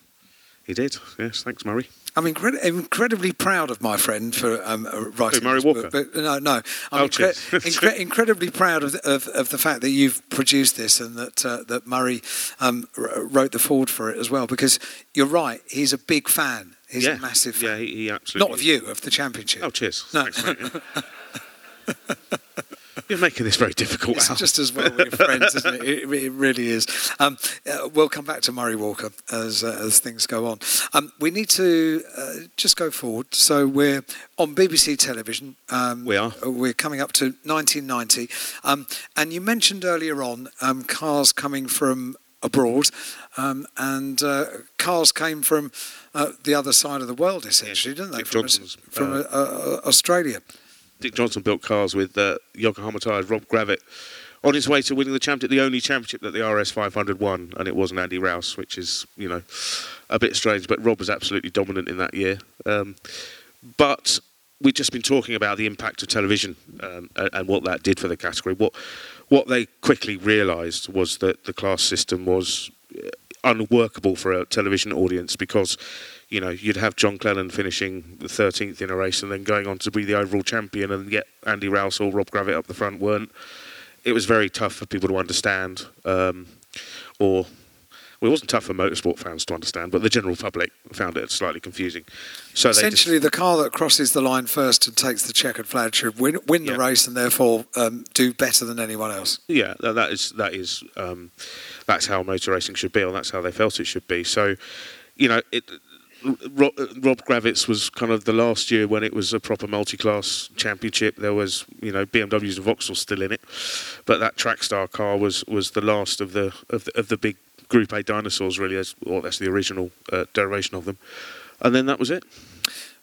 He did, yes. Thanks, Murray. I'm incred- incredibly proud of my friend for um, writing. Who, Murray Walker? Book, but no, no. I'm oh, incre- incre- incredibly proud of, of of the fact that you've produced this, and that uh, that Murray um, wrote the foreword for it as well. Because you're right, he's a big fan. He's yeah. a massive fan. Yeah, he, he absolutely. Not of you, of the championship. Oh, cheers. No. Thanks, mate. You're making this very difficult, Al. It's just as well we're friends, isn't it? It, it really is. Um, uh, we'll come back to Murray Walker as uh, as things go on. Um, we need to uh, just go forward. So we're on B B C television. Um, we are. We're coming up to nineteen ninety. Um, and you mentioned earlier on um, cars coming from abroad, um, and uh, cars came from uh, the other side of the world, essentially, yeah, didn't they? Dick from Johnson's, a, from uh, uh, Australia. Dick Johnson built cars with uh, Yokohama tyres. Rob Gravett, on his way to winning the championship, the only championship that the R S five hundred won, and it wasn't Andy Rouse, which is, you know, a bit strange. But Rob was absolutely dominant in that year. Um, but we've just been talking about the impact of television um, and, and what that did for the category. What what they quickly realised was that the class system was unworkable for a television audience, because, you know, you'd have John Clennon finishing the thirteenth in a race and then going on to be the overall champion, and yet Andy Rouse or Rob Gravett up the front weren't. it was very tough for people to understand, um, or well, it wasn't tough for motorsport fans to understand, but the general public found it slightly confusing. So essentially, they just, the car that crosses the line first and takes the checkered flag should win, win yeah. the race, and therefore um, do better than anyone else. Yeah, that is that is um, that's how motor racing should be, and that's how they felt it should be. So, you know, it. Rob, Rob Gravitz was kind of the last year when it was a proper multi-class championship. There was, you know, B M Ws and Vauxhall still in it, but that Trackstar car was was the last of the of the, of the big Group A dinosaurs, really. As, well, that's the original uh, derivation of them, and then that was it.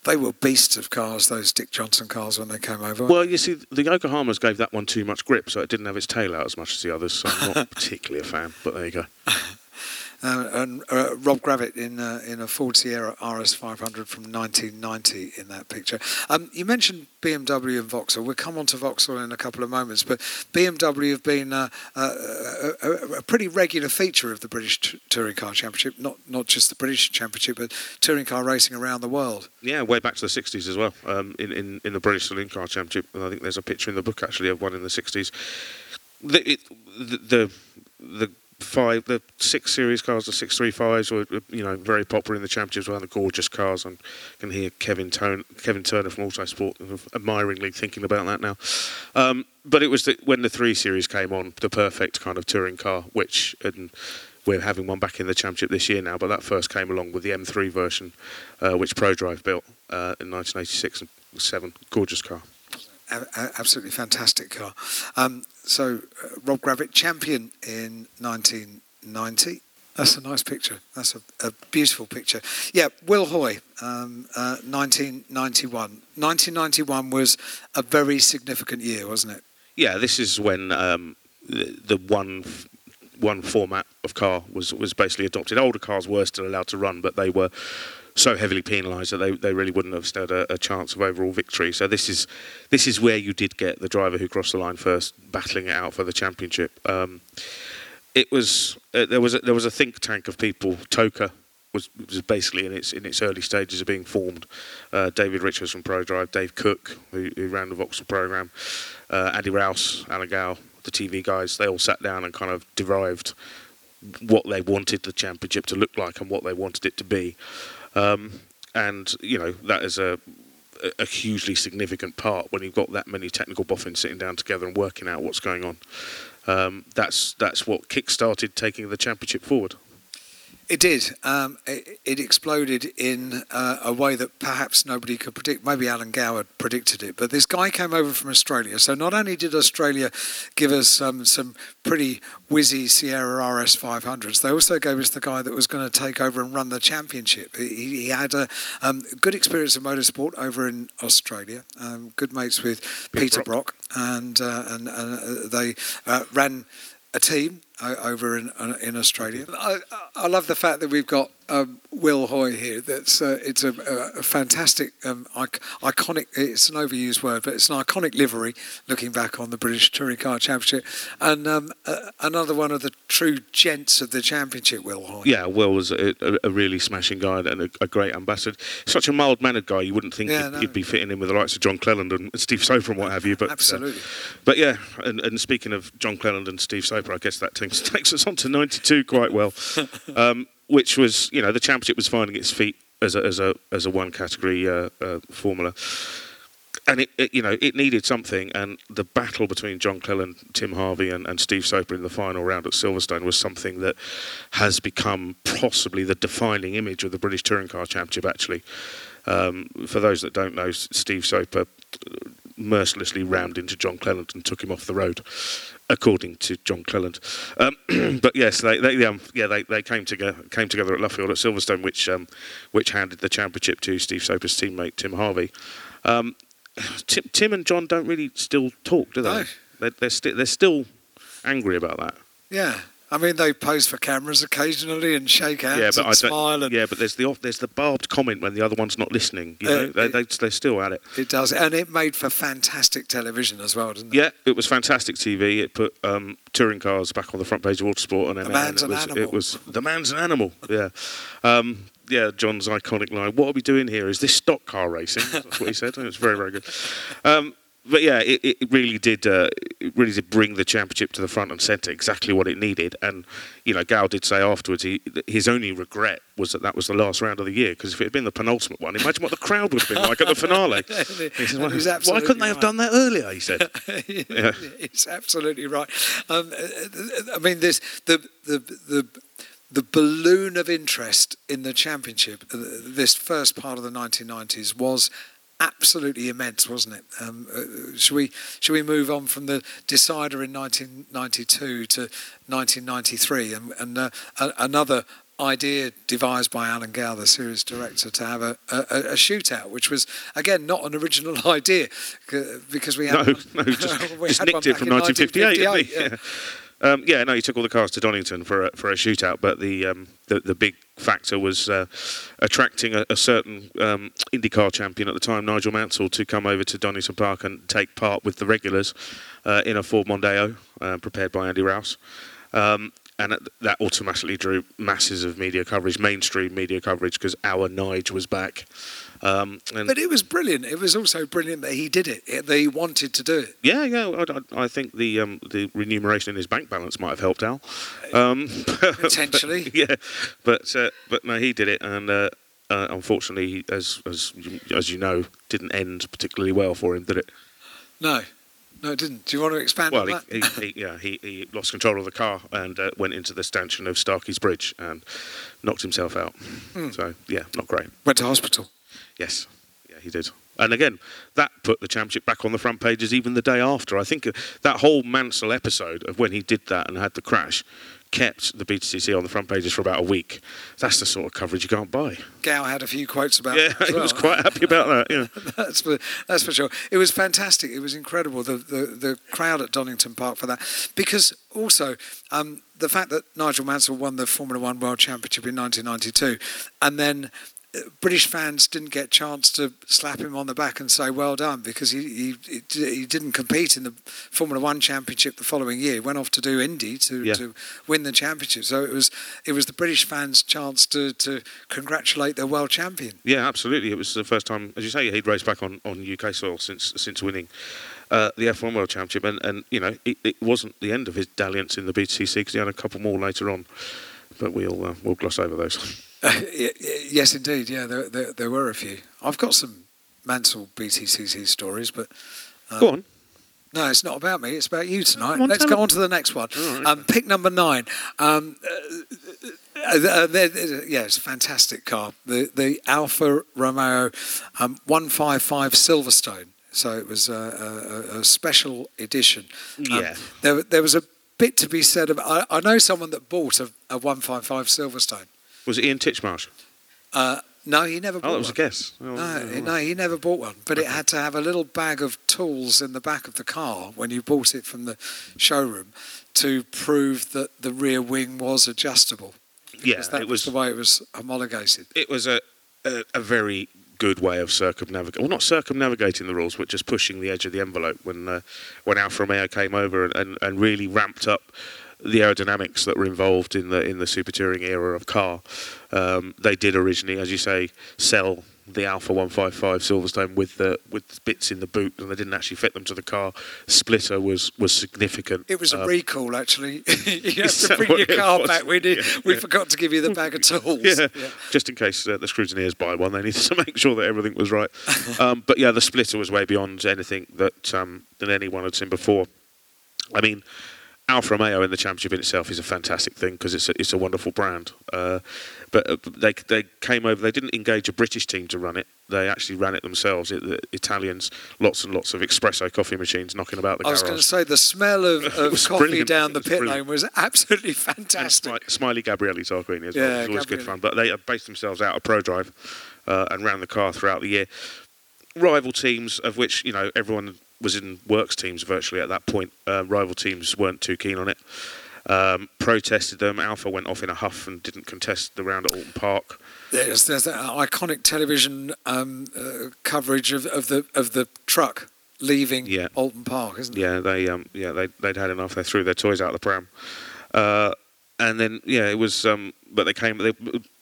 They were beasts of cars, those Dick Johnson cars, when they came over. Well, you see, the Yokohamas gave that one too much grip, so it didn't have its tail out as much as the others. So I'm not particularly a fan, but there you go. Uh, and uh, Rob Gravett in uh, in a Ford Sierra R S five hundred from nineteen ninety in that picture. Um, you mentioned B M W and Vauxhall. We'll come on to Vauxhall in a couple of moments, but B M W have been uh, uh, a, a pretty regular feature of the British t- Touring Car Championship, not not just the British Championship, but touring car racing around the world. Yeah, way back to the sixties as well, um, in, in, in the British Touring Car Championship. And I think there's a picture in the book, actually, of one in the sixties. The... It, the, the, the Five, the six series cars, the six three fives were, you know, very popular in the championships. One of the gorgeous cars. I can hear Kevin Tone, Kevin Turner from Autosport admiringly thinking about that now. Um, but it was the, when the three series came on, the perfect kind of touring car. Which and we're having one back in the championship this year now. But that first came along with the M three version, uh, which ProDrive built uh, in nineteen eighty-six and seven. Gorgeous car. Absolutely fantastic car. Um, so uh, Rob Gravett, champion in nineteen ninety. That's a nice picture. That's a, a beautiful picture. Yeah, Will Hoy, um, uh, nineteen ninety-one. nineteen ninety-one was a very significant year, wasn't it? Yeah, this is when um, the, the one... F- one format of car was was basically adopted. Older cars were still allowed to run, but they were so heavily penalised that they, they really wouldn't have stood a, a chance of overall victory. So this is this is where you did get the driver who crossed the line first battling it out for the championship. Um, it was uh, there was a, there was a think tank of people. Toka was was basically in its in its early stages of being formed. Uh, David Richards from ProDrive, Dave Cook who, who ran the Vauxhall programme, uh, Andy Rouse, Alan Gow, the T V guys, they all sat down and kind of derived what they wanted the championship to look like and what they wanted it to be. Um, and, you know, that is a, a hugely significant part when you've got that many technical boffins sitting down together and working out what's going on. Um, that's that's what kick-started taking the championship forward. It did. Um, it, it exploded in uh, a way that perhaps nobody could predict. Maybe Alan Gow had predicted it, but this guy came over from Australia. So not only did Australia give us um, some pretty whizzy Sierra R S five hundreds, they also gave us the guy that was going to take over and run the championship. He, he had a um, good experience of motorsport over in Australia, um, good mates with Big Peter Brock, Brock and, uh, and uh, they uh, ran a team over in in Australia. I, I love the fact that we've got um, Will Hoy here. That's uh, it's a, a fantastic, um, iconic. It's an overused word, but it's an iconic livery. Looking back on the British Touring Car Championship, and um, uh, another one of the true gents of the championship, Will Hoy. Yeah, Will was a, a really smashing guy and a, a great ambassador. Such a mild-mannered guy. You wouldn't think yeah, he'd, no. he'd be fitting in with the likes of John Cleland and Steve Soper and what have you. But absolutely. Uh, but yeah, and, and speaking of John Cleland and Steve Soper, I guess that team takes us on to ninety-two quite well, um, which was, you know, the championship was finding its feet as a as a as a one category uh, uh, formula, and it, it you know it needed something. And the battle between John Cleland, Tim Harvey, and, and Steve Soper in the final round at Silverstone was something that has become possibly the defining image of the British Touring Car Championship. Actually, um, for those that don't know, Steve Soper mercilessly rammed into John Cleland and took him off the road, according to John Cleland. Um, but yes, they, they um, yeah they, they came together came together at Luffield at Silverstone, which um, which handed the championship to Steve Soper's teammate Tim Harvey. Um, Tim, Tim and John don't really still talk, do they? No. They they're, sti- they're still angry about that. Yeah, I mean they pose for cameras occasionally and shake hands yeah, but and I smile. And yeah, but there's the off, there's the barbed comment when the other one's not listening. You uh, know, they, it, they they're still at it. It does, and it made for fantastic television as well, didn't it? Yeah, it was fantastic T V. It put um, touring cars back on the front page of Autosport, and the man's and it, an was, animal. it was the man's an animal. Yeah, um, yeah. John's iconic line: "What are we doing here? Is this stock car racing?" That's what he said. It was very very good. Um, But yeah, it, it really did. Uh, it really did bring the championship to the front and centre, exactly what it needed. And you know, Gal did say afterwards, he, his only regret was that that was the last round of the year. Because if it had been the penultimate one, imagine what the crowd would have been like at the finale. He said, well, why couldn't they right. have done that earlier? He said, yeah. "It's absolutely right." Um, I mean, there's the the the. The balloon of interest in the championship, this first part of the nineteen nineties, was absolutely immense, wasn't it? Um, uh, should we should we move on from the decider in nineteen ninety-two to nineteen ninety-three, and, and uh, a, another idea devised by Alan Gow, the series director, to have a, a, a shootout, which was again not an original idea, because we had no, one, no, just, we just had nicked it from nineteen fifty-eight. Um, yeah, no, he took all the cars to Donington for a, for a shootout, but the um, the, the big factor was uh, attracting a, a certain um, IndyCar champion at the time, Nigel Mansell, to come over to Donington Park and take part with the regulars uh, in a Ford Mondeo uh, prepared by Andy Rouse. Um, and that automatically drew masses of media coverage, mainstream media coverage, because our Nige was back. Um, and but it was brilliant. It was also brilliant that he did it. That he wanted to do it. Yeah, yeah. I, I think the um, the remuneration in his bank balance might have helped Al. Um, Potentially. But, yeah, but uh, but no, he did it, and uh, uh, unfortunately, as as as you know, didn't end particularly well for him, did it? No. No, it didn't. Do you want to expand well, on that? Well, he, he, yeah, he, he lost control of the car and uh, went into the stanchion of Starkey's Bridge and knocked himself out. Mm. So, yeah, not great. Went to hospital. Yes, yeah, he did. And again, that put the championship back on the front pages even the day after. I think that whole Mansell episode of when he did that and had the crash kept the B T C C on the front pages for about a week. That's the sort of coverage you can't buy. Gow had a few quotes about yeah, that as well. He was quite happy about that. Yeah, that's for, that's for sure. It was fantastic. It was incredible, the, the, the crowd at Donington Park for that. Because also, um, the fact that Nigel Mansell won the Formula One World Championship in nineteen ninety-two and then British fans didn't get a chance to slap him on the back and say well done, because he he, he didn't compete in the Formula One Championship the following year. He went off to do Indy to, yeah. to win the championship. So it was it was the British fans' chance to, to congratulate their world champion. Yeah, absolutely. It was the first time, as you say, he'd raced back on, on U K soil since since winning uh, the F one World Championship. And, and you know, it, it wasn't the end of his dalliance in the B T C C, because he had a couple more later on. But we'll uh, we'll gloss over those. Uh, yes, indeed. Yeah, there, there there were a few. I've got some Mansell B T C C stories, but um, go on. No, it's not about me. It's about you tonight. Montana. Let's go on to the next one. Right. Um, pick number nine. Um, uh, uh, they're, they're, yeah, it's a fantastic car. The the Alfa Romeo um, one fifty-five Silverstone. So it was a, a, a special edition. Um, yeah. There there was a bit to be said about. I, I know someone that bought a, a one fifty-five Silverstone. Was it Ian Titchmarsh? Uh, no, he never bought one. Oh, that was one. a guess. Oh, no, oh. no, he never bought one. But okay. It had to have a little bag of tools in the back of the car when you bought it from the showroom to prove that the rear wing was adjustable. Yeah, that it was, was the way it was homologated. It was a, a, a very good way of circumnavigating, well, not circumnavigating the rules, but just pushing the edge of the envelope when uh, when Alfa Romeo came over and, and, and really ramped up the aerodynamics that were involved in the in the super touring era of car. Um, they did originally, as you say, sell the Alfa one fifty-five Silverstone with the with bits in the boot, and they didn't actually fit them to the car. Splitter was was significant. It was a um, recall, actually. You have to bring your car was? back. We did, yeah. we forgot to give you the bag of tools. Yeah. Yeah. Just in case uh, the scrutineers buy one, they needed to make sure that everything was right. um, but yeah, the Splitter was way beyond anything that um, than anyone had seen before. I mean, Alfa Romeo in the championship in itself is a fantastic thing, because it's a, it's a wonderful brand. Uh, but uh, they they came over. They didn't engage a British team to run it. They actually ran it themselves. It, the Italians, lots and lots of espresso coffee machines knocking about the garage. I was going to say, the smell of, of coffee brilliant. down the pit lane was absolutely fantastic. And Smiley Gabrielli Tarquini as well. Yeah, it was always Gabrielli. good fun. But they based themselves out of ProDrive uh, and ran the car throughout the year. Rival teams, of which, you know, everyone was in works teams virtually at that point. Uh, rival teams weren't too keen on it. Um, protested them. Alpha went off in a huff and didn't contest the round at Alton Park. There's, there's that iconic television um, uh, coverage of, of the of the truck leaving yeah. Alton Park, isn't it? Yeah, they um, yeah they they'd had enough. They threw their toys out of the pram, uh, and then yeah, it was. Um, but they came. They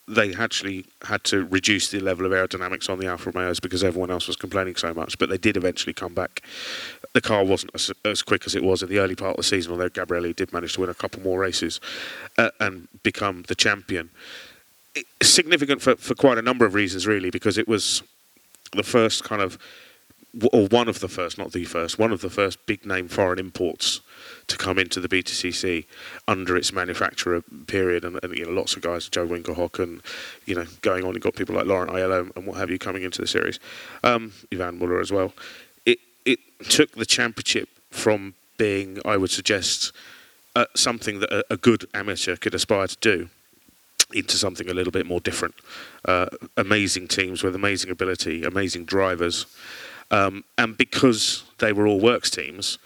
they actually had to reduce the level of aerodynamics on the Alfa Romeos because everyone else was complaining so much, but they did eventually come back. The car wasn't as, as quick as it was in the early part of the season, although Gabrielli did manage to win a couple more races uh, and become the champion. It's significant for, for quite a number of reasons, really, because it was the first kind of, or one of the first, not the first, one of the first big-name foreign imports to come into the B T C C under its manufacturer period, and, and you know, lots of guys, Joe Winkelhock, and you know, going on, you've got people like Laurent Aiello and what have you coming into the series, um, Ivan Muller as well. It it took the championship from being, I would suggest, uh, something that a, a good amateur could aspire to do, into something a little bit more different. Uh, amazing teams with amazing ability, amazing drivers, um, and because they were all works teams,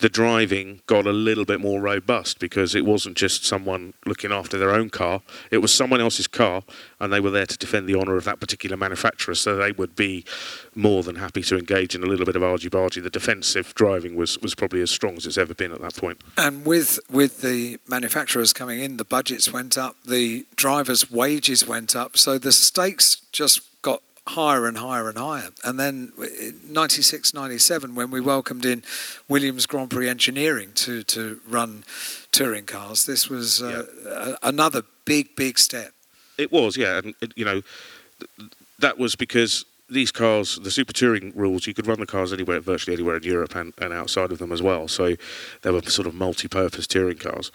the driving got a little bit more robust because it wasn't just someone looking after their own car. It was someone else's car, and they were there to defend the honour of that particular manufacturer, so they would be more than happy to engage in a little bit of argy-bargy. The defensive driving was, was probably as strong as it's ever been at that point. And with, with the manufacturers coming in, the budgets went up, the drivers' wages went up, so the stakes just got higher and higher and higher. And then ninety-six ninety-seven, when we welcomed in Williams Grand Prix Engineering to to run touring cars, this was uh, yeah. a, another big big step. It was, yeah. And you know, th- that was because these cars, the super touring rules, you could run the cars anywhere, virtually anywhere in Europe and, and outside of them as well, so they were sort of multi-purpose touring cars.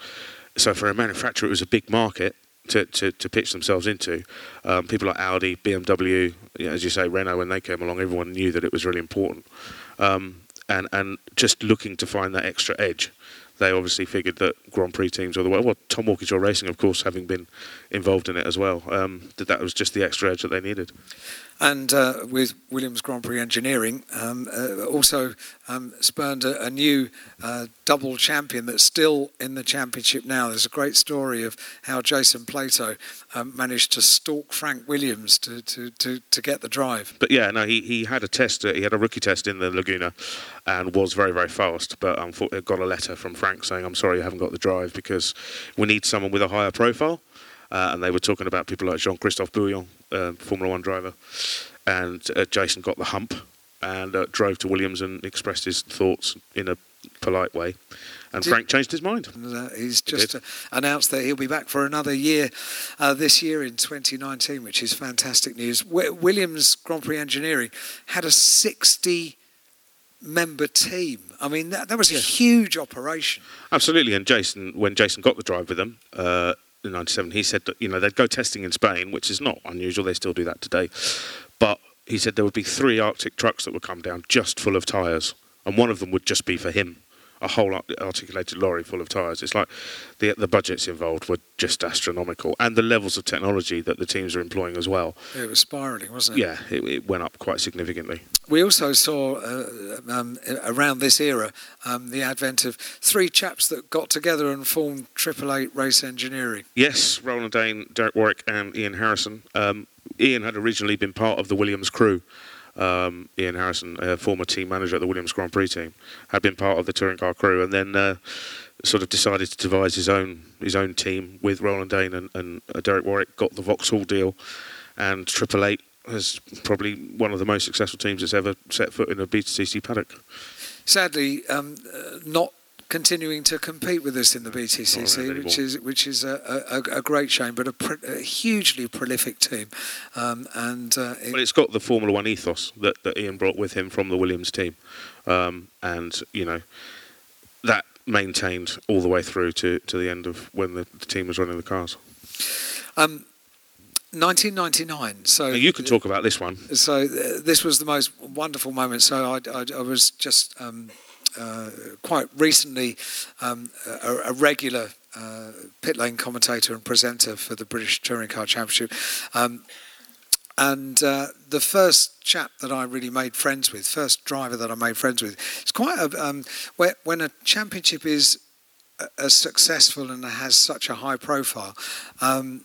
So for a manufacturer, it was a big market To, to, to pitch themselves into. Um, people like Audi, B M W, you know, as you say, Renault, when they came along, everyone knew that it was really important. Um, and, and just looking to find that extra edge, they obviously figured that Grand Prix teams, or the way, well, Tom Walkinshaw Racing, of course, having been involved in it as well, um, that that was just the extra edge that they needed. And uh, with Williams Grand Prix Engineering, um, uh, also um, spurned a, a new uh, double champion that's still in the championship now. There's a great story of how Jason Plato um, managed to stalk Frank Williams to, to, to, to get the drive. But yeah, no, he, he had a test, he had a rookie test in the Laguna and was very, very fast, but unfortunately got a letter from Frank saying, "I'm sorry you haven't got the drive because we need someone with a higher profile." Uh, and they were talking about people like Jean-Christophe Bouillon, uh, Formula One driver, and uh, Jason got the hump and uh, drove to Williams and expressed his thoughts in a polite way. And did Frank changed his mind. Uh, he's just he uh, announced that he'll be back for another year uh, this year in twenty nineteen, which is fantastic news. W- Williams Grand Prix Engineering had a sixty-member team. I mean, that, that was a huge operation. Absolutely, and Jason, when Jason got the drive with them, uh, in ninety-seven, he said that, you know, they'd go testing in Spain, which is not unusual, they still do that today, but he said there would be three Arctic trucks that would come down just full of tyres, and one of them would just be for him, a whole articulated lorry full of tyres. It's like the the budgets involved were just astronomical, and the levels of technology that the teams are employing as well. It was spiralling, wasn't it? Yeah, it, it went up quite significantly. We also saw uh, um, around this era um, the advent of three chaps that got together and formed triple eight Race Engineering. Yes, Roland Dane, Derek Warwick and Ian Harrison. Um, Ian had originally been part of the Williams crew. Um, Ian Harrison, uh, former team manager at the Williams Grand Prix team, had been part of the touring car crew, and then uh, sort of decided to devise his own his own team with Roland Dane and, and uh, Derek Warwick, got the Vauxhall deal, and Triple Eight is probably one of the most successful teams that's ever set foot in a B T C C paddock. Sadly, um, uh, not continuing to compete with us in the B T C C, which is which is a, a, a great shame, but a, pr- a hugely prolific team. Um, and uh, it well, it's got the Formula One ethos that, that Ian brought with him from the Williams team, um, and you know that maintained all the way through to, to the end of when the, the team was running the cars. Um, nineteen ninety-nine. So now you can talk about this one. So th- this was the most wonderful moment. So I, I, I was just. Um, Uh, quite recently um, a, a regular uh, pit lane commentator and presenter for the British Touring Car Championship. Um, and uh, the first chap that I really made friends with, first driver that I made friends with, it's quite a, um, where, when a championship is as successful and has such a high profile, um,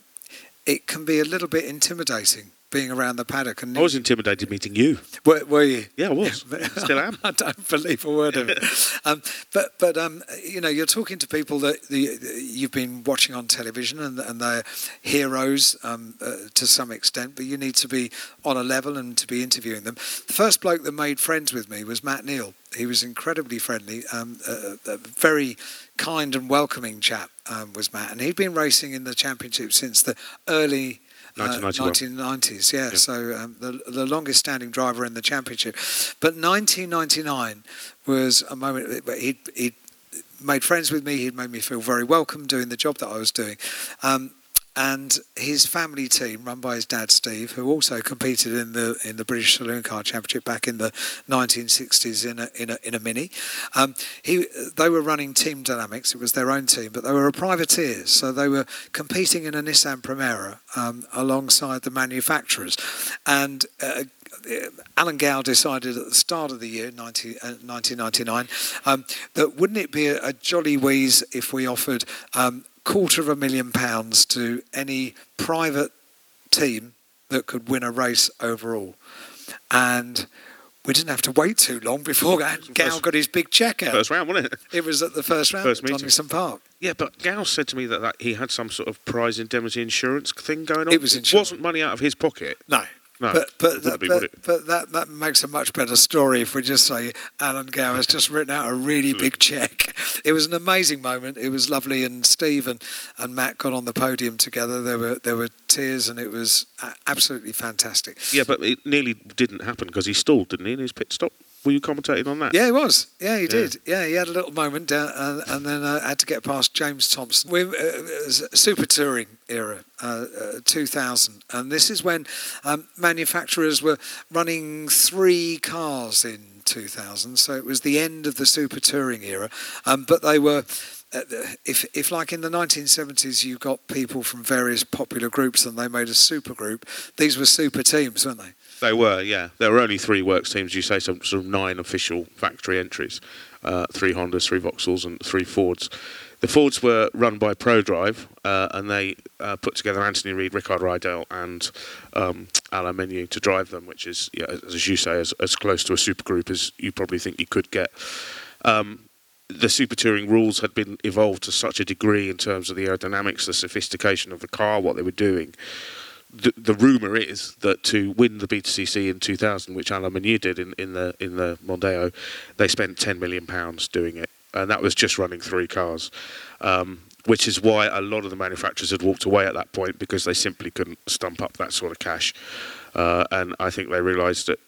it can be a little bit intimidating being around the paddock. And I was intimidated meeting you. Were, were you? Yeah, I was. Still am. I don't believe a word of it. Um, but, but um, you know, you're talking to people that the, you've been watching on television, and, and they're heroes um, uh, to some extent, but you need to be on a level and to be interviewing them. The first bloke that made friends with me was Matt Neal. He was incredibly friendly, um, a, a very kind and welcoming chap um, was Matt. And he'd been racing in the championship since the early nineteen nineties, yeah, yeah. So um, the, the longest standing driver in the championship. But nineteen ninety-nine was a moment, he'd, he'd made friends with me, he'd made me feel very welcome doing the job that I was doing. Um, and his family team, run by his dad, Steve, who also competed in the in the British Saloon Car Championship back in the nineteen sixties in a, in a, in a Mini, um, he they were running Team Dynamics. It was their own team, but they were a privateers, so they were competing in a Nissan Primera um, alongside the manufacturers. And uh, Alan Gow decided at the start of the year, nineteen ninety-nine, um, that wouldn't it be a, a jolly wheeze if we offered... Um, quarter of a million pounds to any private team that could win a race overall. And we didn't have to wait too long before Gow got his big check out. First round, wasn't it? It was at the first round at Donington Park. Yeah, but Gow said to me that, that he had some sort of prize indemnity insurance thing going on. It was insurance. It wasn't money out of his pocket. No. No, but but, that, be, but, but that, that makes a much better story if we just say Alan Gow has just written out a really big cheque. It was an amazing moment. It was lovely, and Steve and, and Matt got on the podium together. There were there were tears, and it was absolutely fantastic. Yeah, but it nearly didn't happen because he stalled, didn't he, in his pit stop? Were you commentating on that? Yeah, he was. Yeah, he yeah. did. Yeah, he had a little moment down, uh, and then uh, had to get past James Thompson. We uh, Super Touring era, uh, uh, two thousand. And this is when um, manufacturers were running three cars in two thousand. So it was the end of the Super Touring era. Um, but they were... Uh, if, if like in the nineteen seventies you got people from various popular groups and they made a super group, these were super teams, weren't they? They were, yeah. There were only three works teams, you say, some sort of nine official factory entries. Uh, three Hondas, three Vauxhalls and three Fords. The Fords were run by ProDrive, uh, and they uh, put together Anthony Reid, Rickard Rydell and um, Alain Menu to drive them, which is, yeah, as you say, as, as close to a super group as you probably think you could get. Um, The super touring rules had been evolved to such a degree in terms of the aerodynamics, the sophistication of the car, what they were doing. The, the rumour is that to win the B T C C in two thousand, which Alain Menu did in, in the in the Mondeo, they spent ten million pounds doing it. And that was just running three cars, um, which is why a lot of the manufacturers had walked away at that point because they simply couldn't stump up that sort of cash. Uh, and I think they realised that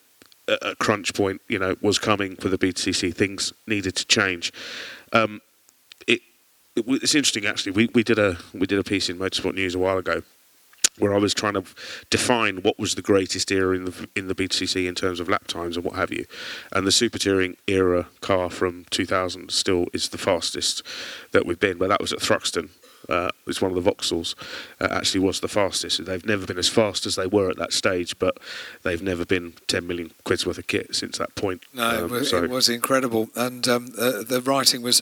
a crunch point, you know, was coming for the B T C C. Things needed to change. Um, it, it it's interesting actually. We we did a we did a piece in Motorsport News a while ago where I was trying to define what was the greatest era in the in the B T C C in terms of lap times and what have you. And the Super Touring era car from two thousand still is the fastest that we've been. But that was at Thruxton. Uh, it was one of the Vauxhalls, uh, actually was the fastest. They've never been as fast as they were at that stage, but they've never been ten million quid's worth of kit since that point. No, um, it, was, so. It was incredible. And um, uh, the writing was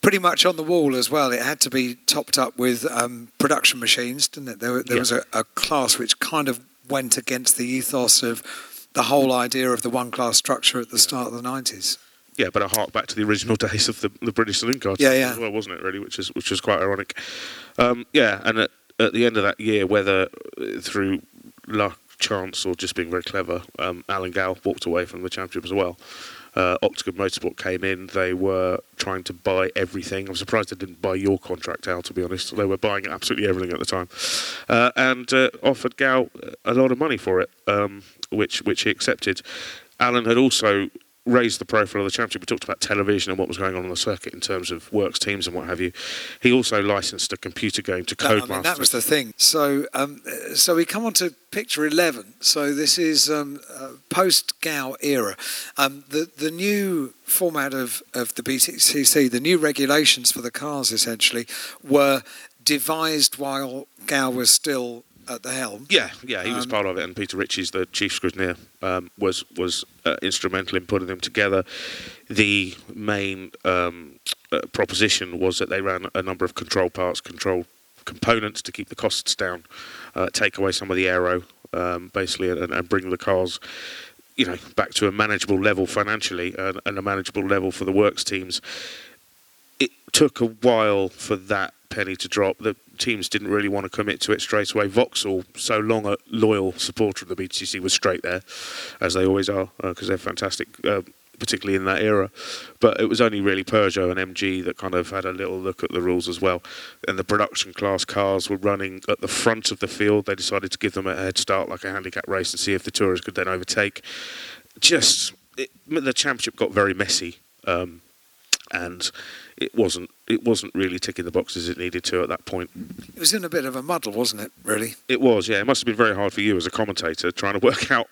pretty much on the wall as well. It had to be topped up with um, production machines, didn't it? There, there yeah. was a, a class which kind of went against the ethos of the whole idea of the one-class structure at the start of the nineties. Yeah, but a hark back to the original days of the, the British Saloon Car yeah, yeah. as well, wasn't it, really, which is which was quite ironic. Um, yeah, and at, at the end of that year, whether through luck, chance, or just being very clever, um, Alan Gow walked away from the championship as well. Uh, Octagon Motorsport came in. They were trying to buy everything. I'm surprised they didn't buy your contract, Al, to be honest. They were buying absolutely everything at the time. Uh, and uh, offered Gow a lot of money for it, um, which, which he accepted. Alan had also... raised the profile of the championship. We talked about television and what was going on on the circuit in terms of works teams and what have you. He also licensed a computer game to Codemasters. I mean, that was the thing. So, um, so we come on to picture eleven. So this is um, uh, post Gow era. Um, the the new format of of the B T C C, the new regulations for the cars essentially were devised while Gow was still at the helm. Yeah, yeah, he um, was part of it, and Peter Ritchie's the chief scrutineer, um, was was uh, instrumental in putting them together. The main um, uh, proposition was that they ran a number of control parts, control components to keep the costs down, uh, take away some of the aero, um, basically, and, and bring the cars, you know, back to a manageable level financially and, and a manageable level for the works teams. It took a while for that penny to drop. The teams didn't really want to commit to it straight away. Vauxhall, so long a loyal supporter of the B T C, was straight there, as they always are, because uh, they're fantastic, uh, particularly in that era. But it was only really Peugeot and M G that kind of had a little look at the rules as well. And the production class cars were running at the front of the field. They decided to give them a head start, like a handicap race, and see if the Tourers could then overtake. Just, it, the championship got very messy. Um, and it wasn't it wasn't really ticking the boxes it needed to at that point. It was in a bit of a muddle, wasn't it, really? It was, yeah. It must have been very hard for you as a commentator trying to work out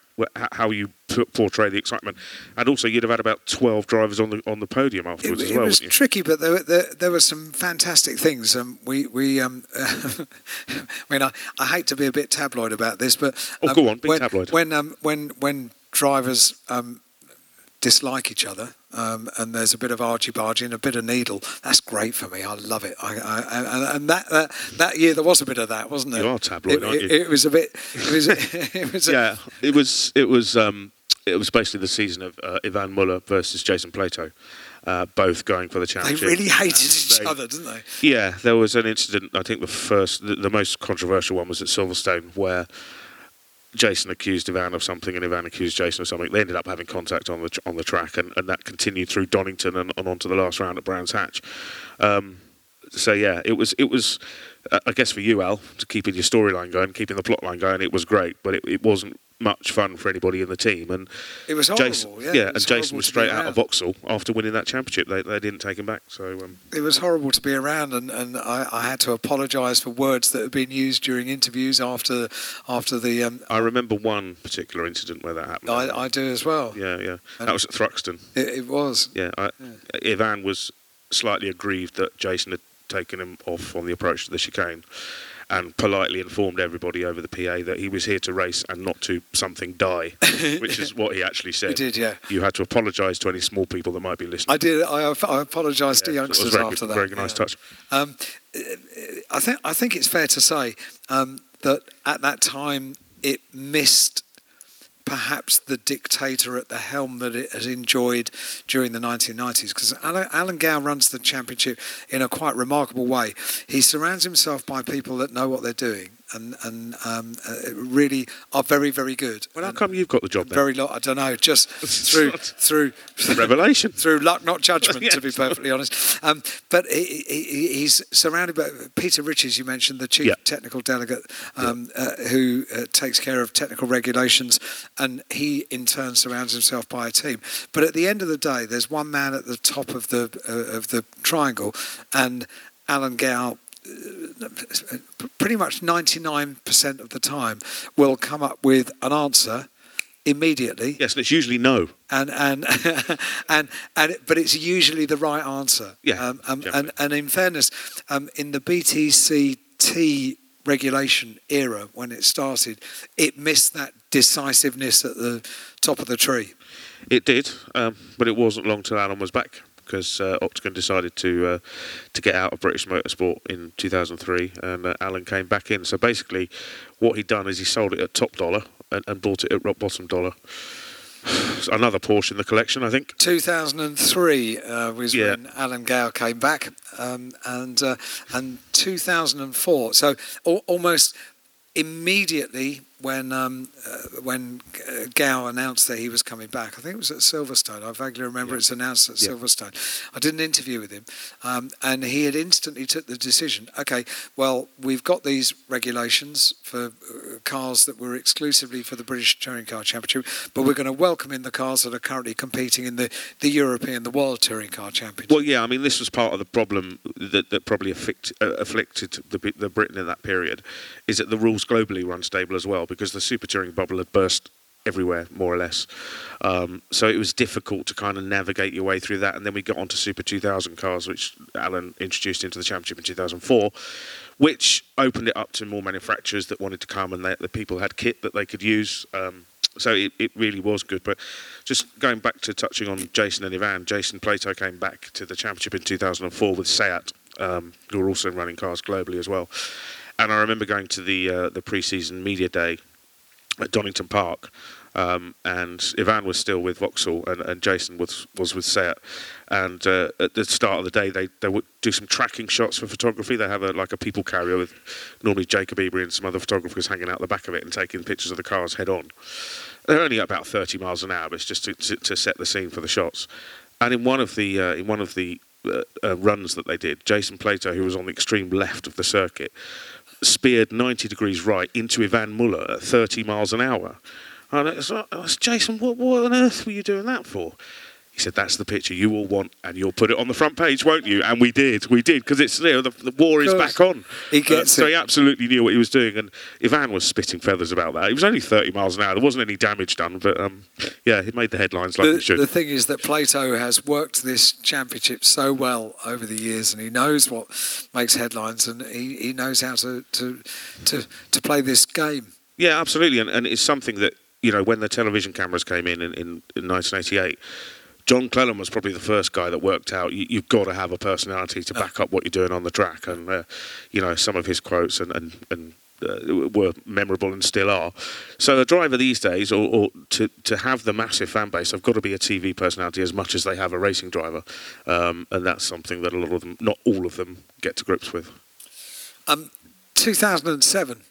how you portray the excitement. And also you'd have had about twelve drivers on the on the podium afterwards it, as well. It was tricky, but there, there there were some fantastic things. Um, we, we, um, I mean, I, I hate to be a bit tabloid about this, but... Um, oh, go on, be when, tabloid. When, um, when, when drivers... Um, dislike each other, um, and there's a bit of argy-bargy and a bit of needle. That's great for me. I love it. I, I, I, and that, that that year there was a bit of that, wasn't there? You are tabloid, it, aren't it, you? It was a bit. It was. It was yeah. A, it was. It was. Um, it was basically the season of uh, Ivan Muller versus Jason Plato, uh, both going for the championship. They really hated each they, other, didn't they? Yeah. There was an incident. I think the first, the, the most controversial one was at Silverstone, where Jason accused Ivan of something and Ivan accused Jason of something. They ended up having contact on the tr- on the track, and, and that continued through Donington and, and on to the last round at Brands Hatch. Um, so yeah, it was it was uh, I guess for you, Al, to keeping your storyline going, keeping the plotline going. It was great, but it, it wasn't much fun for anybody in the team. And it was horrible. Jason, yeah, yeah was and Jason was straight out of Vauxhall after winning that championship. They they didn't take him back. So um, it was horrible to be around, and, and I, I had to apologise for words that had been used during interviews after after the. Um, I remember one particular incident where that happened. I, I do as well. Yeah, yeah, and that was at Thruxton. It, it was. Yeah, I, yeah, Ivan was slightly aggrieved that Jason had taken him off on the approach to the chicane, and politely informed everybody over the P A that he was here to race and not to something die, which is what he actually said. He did, yeah. You had to apologise to any small people that might be listening. I did. I, I apologised yeah, to youngsters very, after that. Very nice yeah. touch. Um, I think I think it's fair to say um, that at that time it missed perhaps the dictator at the helm that it has enjoyed during the nineteen nineties, because Alan Gow runs the championship in a quite remarkable way. He surrounds himself by people that know what they're doing and, and um, uh, really are very, very good. Well, how come you've got the job then? Very lot, I don't know, just through... through revelation. Through luck, not judgment, yes. To be perfectly honest. Um, but he, he, he's surrounded by... Peter Riches, you mentioned, the chief yep. technical delegate um, yep. uh, who uh, takes care of technical regulations, and he, in turn, surrounds himself by a team. But at the end of the day, there's one man at the top of the, uh, of the triangle, and Alan Gow... pretty much ninety-nine percent of the time will come up with an answer immediately. Yes, and it's usually no. And and and and it, but it's usually the right answer. Yeah. Um, um, and and in fairness, um, in the B T C T regulation era when it started, it missed that decisiveness at the top of the tree. It did, um, but it wasn't long till Alan was back, because uh, Octagon decided to uh, to get out of British Motorsport in two thousand three, and uh, Alan came back in. So basically what he'd done is he sold it at top dollar and, and bought it at rock bottom dollar. Another Porsche in the collection, I think. two thousand three uh, was yeah. when Alan Gow came back, um, and, uh, and two thousand four. So al- almost immediately... When um, uh, when Gow announced that he was coming back, I think it was at Silverstone. I vaguely remember yeah. it's announced at yeah. Silverstone. I did an interview with him, um, and he had instantly took the decision. Okay, well, we've got these regulations for cars that were exclusively for the British Touring Car Championship, but we're going to welcome in the cars that are currently competing in the, the European, the World Touring Car Championship. Well, yeah, I mean, this was part of the problem that, that probably afflict, uh, afflicted the, the Britain in that period, is that the rules globally were unstable as well, because the super touring bubble had burst everywhere, more or less. Um, so it was difficult to kind of navigate your way through that. And then we got onto Super two thousand cars, which Alan introduced into the championship in two thousand four, which opened it up to more manufacturers that wanted to come, and they, the people had kit that they could use. Um, so it, it really was good. But just going back to touching on Jason and Ivan, Jason Plato came back to the championship in two thousand four with Seat, um, who were also running cars globally as well. And I remember going to the uh, the pre-season media day at Donington Park, um, and Ivan was still with Vauxhall, and, and Jason was was with Seat. And uh, at the start of the day, they, they would do some tracking shots for photography. They have a, like a people carrier with normally Jacob Ebery and some other photographers hanging out the back of it and taking pictures of the cars head on. They're only at about thirty miles an hour, but it's just to, to, to set the scene for the shots. And in one of the uh, in one of the uh, uh, runs that they did, Jason Plato, who was on the extreme left of the circuit, speared ninety degrees right into Ivan Muller at thirty miles an hour. And I said, Jason, what, what on earth were you doing that for? He said, that's the picture you all want, and you'll put it on the front page, won't you? And we did, we did, because it's, you know, the, the war is back on. He gets uh, it. So he absolutely knew what he was doing, and Ivan was spitting feathers about that. It was only thirty miles an hour. There wasn't any damage done, but um, yeah, it made the headlines like the, it should. The thing is that Plato has worked this championship so well over the years, and he knows what makes headlines, and he, he knows how to, to to to play this game. Yeah, absolutely, and and it's something that, you know, when the television cameras came in in, in, in nineteen eighty-eight. John Clellan was probably the first guy that worked out you, you've got to have a personality to back up what you're doing on the track. And, uh, you know, some of his quotes and, and, and uh, were memorable and still are. So a driver these days, or, or to, to have the massive fan base, they've got to be a T V personality as much as they have a racing driver. Um, and that's something that a lot of them, not all of them, get to grips with. Um, two thousand seven,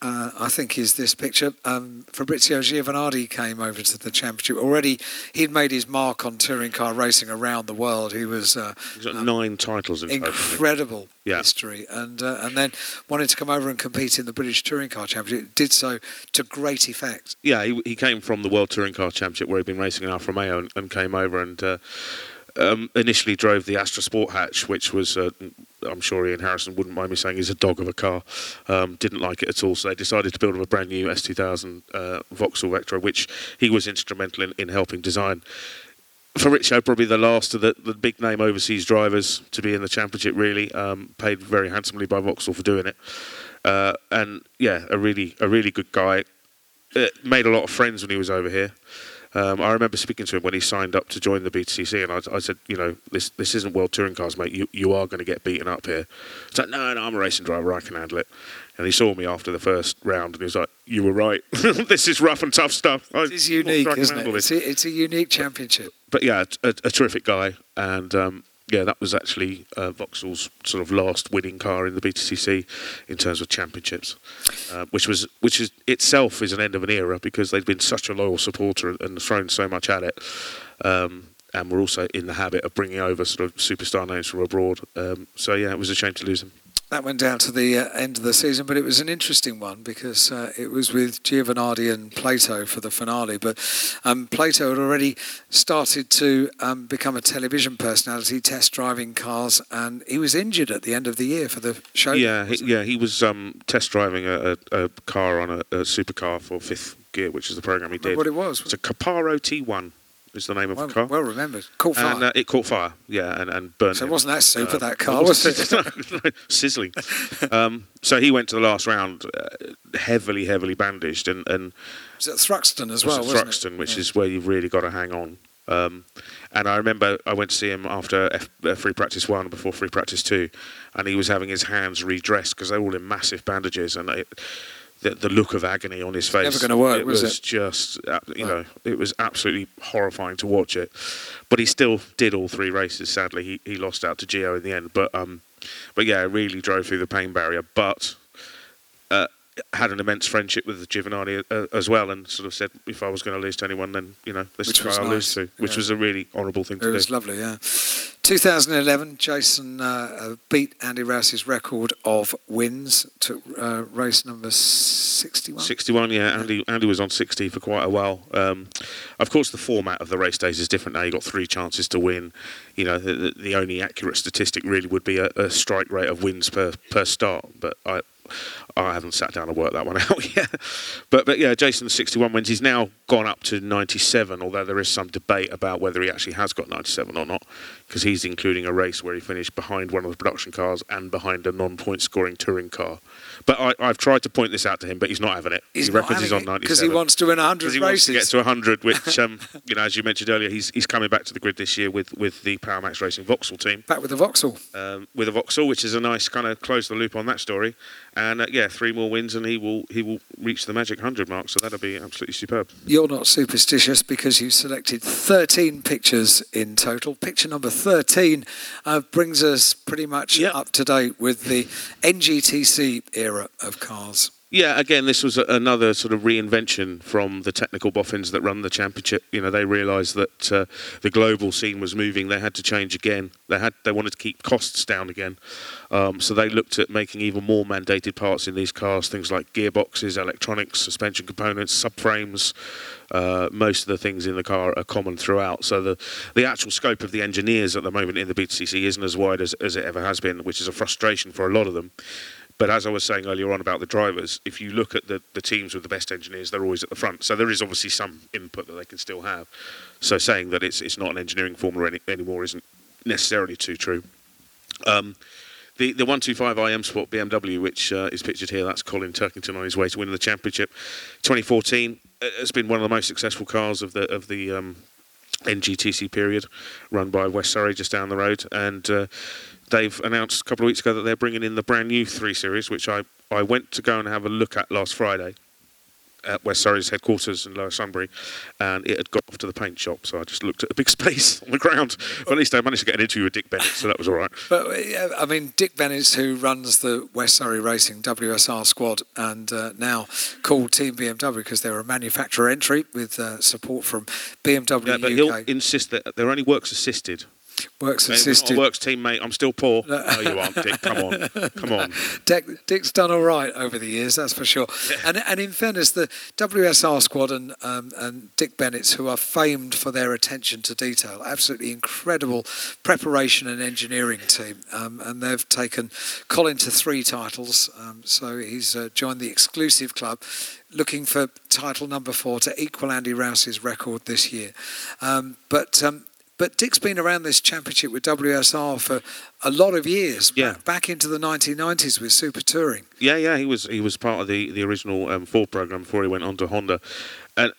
Uh, I think is this picture. Um, Fabrizio Giovanardi came over to the championship. Already he'd made his mark on touring car racing around the world. He was uh, He's got um, nine titles in incredible yeah. history, and uh, and then wanted to come over and compete in the British Touring Car Championship. Did so to great effect. Yeah, he, he came from the World Touring Car Championship where he'd been racing in Alfa Romeo, and, and came over and uh, um, initially drove the Astra Sport Hatch, which was... Uh, I'm sure Ian Harrison wouldn't mind me saying he's a dog of a car. Um, didn't like it at all, so they decided to build him a brand new S two thousand uh, Vauxhall Vectra, which he was instrumental in, in helping design. Fabrizio, probably the last of the, the big-name overseas drivers to be in the championship, really. Um, paid very handsomely by Vauxhall for doing it. Uh, and, yeah, a really a really good guy. Uh, made a lot of friends when he was over here. Um, I remember speaking to him when he signed up to join the B T C C, and I, I said, you know, this this isn't World Touring Cars, mate. You you are going to get beaten up here. He's like, no, no, I'm a racing driver. I can handle it. And he saw me after the first round, and he was like, you were right. This is rough and tough stuff. It is unique, isn't it? It's a, it's a unique championship. But, but yeah, a, a terrific guy. And, um, yeah, that was actually uh, Vauxhall's sort of last winning car in the B T C C in terms of championships, uh, which was which is itself is an end of an era because they'd been such a loyal supporter and thrown so much at it. Um, and we're also in the habit of bringing over sort of superstar names from abroad. Um, so, yeah, it was a shame to lose him. That went down to the uh, end of the season, but it was an interesting one because uh, it was with Giovanardi and Plato for the finale. But um, Plato had already started to um, become a television personality, test driving cars, and he was injured at the end of the year for the show. Yeah, he, yeah, he was um, test driving a, a, a car on a, a supercar for Fifth Gear, which is the program he did. What it was? It's a Caparo T one. Is the name of well, the car. Well remembered. Caught fire. And, uh, it caught fire, yeah, and, and burnt. So it wasn't that super, um, that car, was it? No, no, sizzling. um, so he went to the last round uh, heavily, heavily bandaged. and, and It was at Thruxton as well, was wasn't Thruxton, it? Thruxton, which yeah. is where you've really got to hang on. Um, and I remember I went to see him after F uh, free practice one, before free practice two, and he was having his hands redressed because they were all in massive bandages. And it, The, the look of agony on his face. Never going to work, it was, was it? Just, you know, it was absolutely horrifying to watch it. But he still did all three races, sadly. He he lost out to Gio in the end. But, um, but yeah, really drove through the pain barrier. But uh, had an immense friendship with Giovanardi uh, as well, and sort of said, if I was going to lose to anyone, then, you know, this is who I'll lose to, which yeah. was a really honourable thing it to do. It was lovely, yeah. two thousand eleven, Jason uh, beat Andy Rouse's record of wins to uh, race number sixty-one. sixty-one, yeah. Andy Andy was on sixty for quite a while. Um, of course, the format of the race days is different now. You've got three chances to win. You know, the, the only accurate statistic really would be a, a strike rate of wins per, per start. But I I haven't sat down and worked that one out yet. But, but yeah, Jason's sixty-one wins. He's now gone up to ninety-seven, although there is some debate about whether he actually has got ninety-seven or not, because he's including a race where he finished behind one of the production cars and behind a non-point-scoring touring car. But I, I've tried to point this out to him, but he's not having it. He's he reckons he's on ninety-seven. Because he wants to win one hundred races. He wants to get to one hundred, which, um, you know, as you mentioned earlier, he's he's coming back to the grid this year with, with the Power Max Racing Vauxhall team. Back with the Vauxhall. Um, with the Vauxhall, which is a nice kind of close the loop on that story. And uh, yeah, three more wins and he will he will reach the magic one hundred mark, so that'll be absolutely superb. You're not superstitious because you selected thirteen pictures in total. Picture number thirteen uh, brings us pretty much yep. up to date with the N G T C era of cars. Yeah, again, this was another sort of reinvention from the technical boffins that run the championship. You know, they realised that uh, the global scene was moving. They had to change again. They had they wanted to keep costs down again. Um, so they looked at making even more mandated parts in these cars, things like gearboxes, electronics, suspension components, subframes. Uh, most of the things in the car are common throughout, so the the actual scope of the engineers at the moment in the B T C C isn't as wide as, as it ever has been, which is a frustration for a lot of them. But as I was saying earlier on about the drivers, if you look at the, the teams with the best engineers, they're always at the front. So there is obviously some input that they can still have. So saying that it's it's not an engineering formula any, anymore isn't necessarily too true. Um, the, the one twenty-five I M Sport B M W, which uh, is pictured here, that's Colin Turkington on his way to winning the championship. twenty fourteen has been one of the most successful cars of the of the um, N G T C period, run by West Surrey just down the road. And... Uh, They've announced a couple of weeks ago that they're bringing in the brand new three series, which I, I went to go and have a look at last Friday at West Surrey's headquarters in Lower Sunbury, and it had got off to the paint shop, so I just looked at a big space on the ground. But at least I managed to get an interview with Dick Bennett, so that was all right. But I mean, Dick Bennett, who runs the West Surrey Racing W S R squad, and uh, now called Team B M W because they're a manufacturer entry with uh, support from B M W yeah, but U K. He'll insist that they're only works assisted. Works assisted. Not a works team, mate. I'm still poor. No, no you aren't, Dick. Come on. Come on. Dick, Dick's done all right over the years, that's for sure. Yeah. And and in fairness, the W S R squad and, um, and Dick Bennett's, who are famed for their attention to detail, absolutely incredible preparation and engineering team. Um, and they've taken Colin to three titles. Um, so he's uh, joined the exclusive club, looking for title number four to equal Andy Rouse's record this year. Um, but... Um, But Dick's been around this championship with W S R for a lot of years, yeah. back into the nineteen nineties with Super Touring. Yeah, yeah, he was he was part of the, the original um, Ford programme before he went on to Honda. And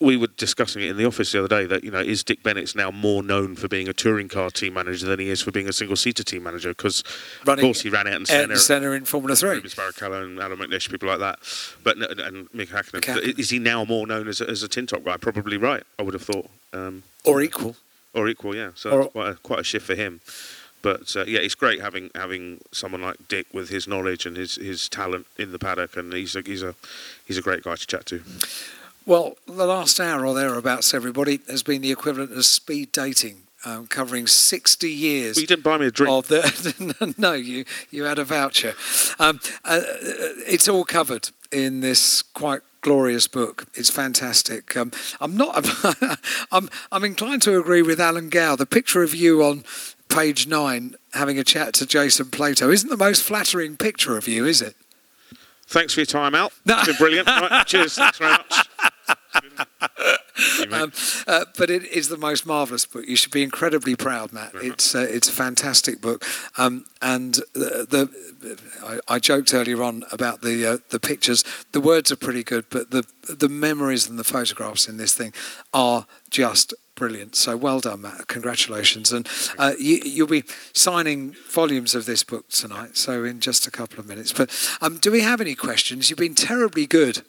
we were discussing it in the office the other day that, you know, is Dick Bennett's now more known for being a touring car team manager than he is for being a single-seater team manager? Because, of course, he ran out and Senna, Senna in Formula three. Rubens Barrichello and Alan McNish, people like that. But and Mick Hackney. Hackney. Is he now more known as a, as a tin top guy? Probably right, I would have thought. Um, or equal. Or equal, yeah. So that's quite a, quite a shift for him. But, uh, yeah, it's great having having someone like Dick with his knowledge and his, his talent in the paddock, and he's a, he's a he's a great guy to chat to. Well, the last hour or thereabouts, everybody, has been the equivalent of speed dating. Um, covering sixty years. Well, you didn't buy me a drink. Of the, no, you you had a voucher. Um, uh, it's all covered in this quite glorious book. It's fantastic. Um, I'm not. I'm I'm inclined to agree with Alan Gow. The picture of you on page nine having a chat to Jason Plato isn't the most flattering picture of you, is it? Thanks for your time out. No. It's been brilliant. Right, cheers. Thanks very much. um, uh, but it is the most marvellous book. You should be incredibly proud, Matt. It's uh, it's a fantastic book. Um, and the, the I, I joked earlier on about the uh, the pictures. The words are pretty good, but the the memories and the photographs in this thing are just brilliant. So well done, Matt. Congratulations. And uh, you, you'll be signing volumes of this book tonight, so in just a couple of minutes. But um, do we have any questions? You've been terribly good.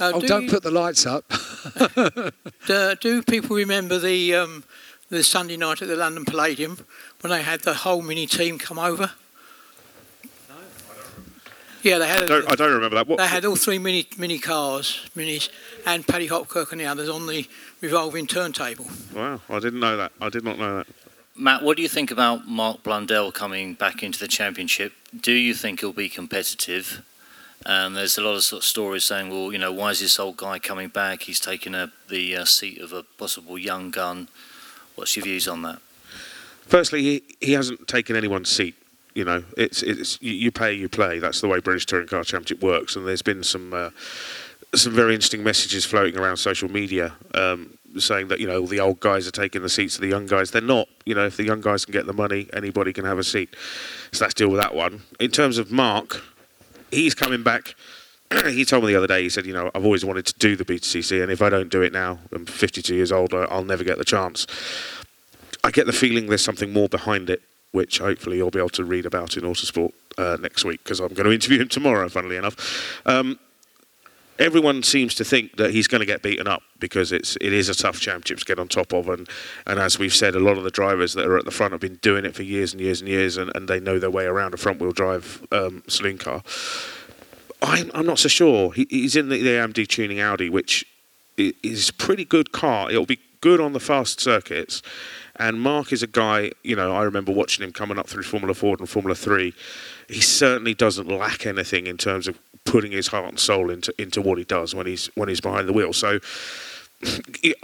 Uh, oh, do don't you, put the lights up. do, do people remember the um, the Sunday night at the London Palladium when they had the whole mini team come over? No, I don't remember. Yeah, they had. I don't, a, I don't remember that. What, they had all three mini mini cars, minis, and Paddy Hopkirk and the others on the revolving turntable. Wow, I didn't know that. I did not know that. Matt, what do you think about Mark Blundell coming back into the championship? Do you think he'll be competitive? And there's a lot of sort of stories saying, well, you know, why is this old guy coming back? He's taken a, the uh, seat of a possible young gun. What's your views on that? Firstly, he, he hasn't taken anyone's seat. You know, it's it's you pay, you play. That's the way British Touring Car Championship works. And there's been some uh, some very interesting messages floating around social media um, saying that, you know, the old guys are taking the seats of the young guys. They're not. You know, if the young guys can get the money, anybody can have a seat. So let's deal with that one. In terms of Mark... He's coming back. He told me the other day, he said, you know, I've always wanted to do the B T C C, and if I don't do it now, I'm fifty-two years old, I'll never get the chance. I get the feeling there's something more behind it, which hopefully you'll be able to read about in Autosport uh, next week, because I'm going to interview him tomorrow, funnily enough. Um, everyone seems to think that he's going to get beaten up because it's it is a tough championship to get on top of, and, and as we've said, a lot of the drivers that are at the front have been doing it for years and years and years, and, and they know their way around a front-wheel drive um, saloon car. I'm, I'm not so sure. He, he's in the, the A M D tuning Audi, which is a pretty good car. It'll be good on the fast circuits. And Mark is a guy, you know, I remember watching him coming up through Formula Ford and Formula Three. He certainly doesn't lack anything in terms of putting his heart and soul into into what he does when he's when he's behind the wheel. So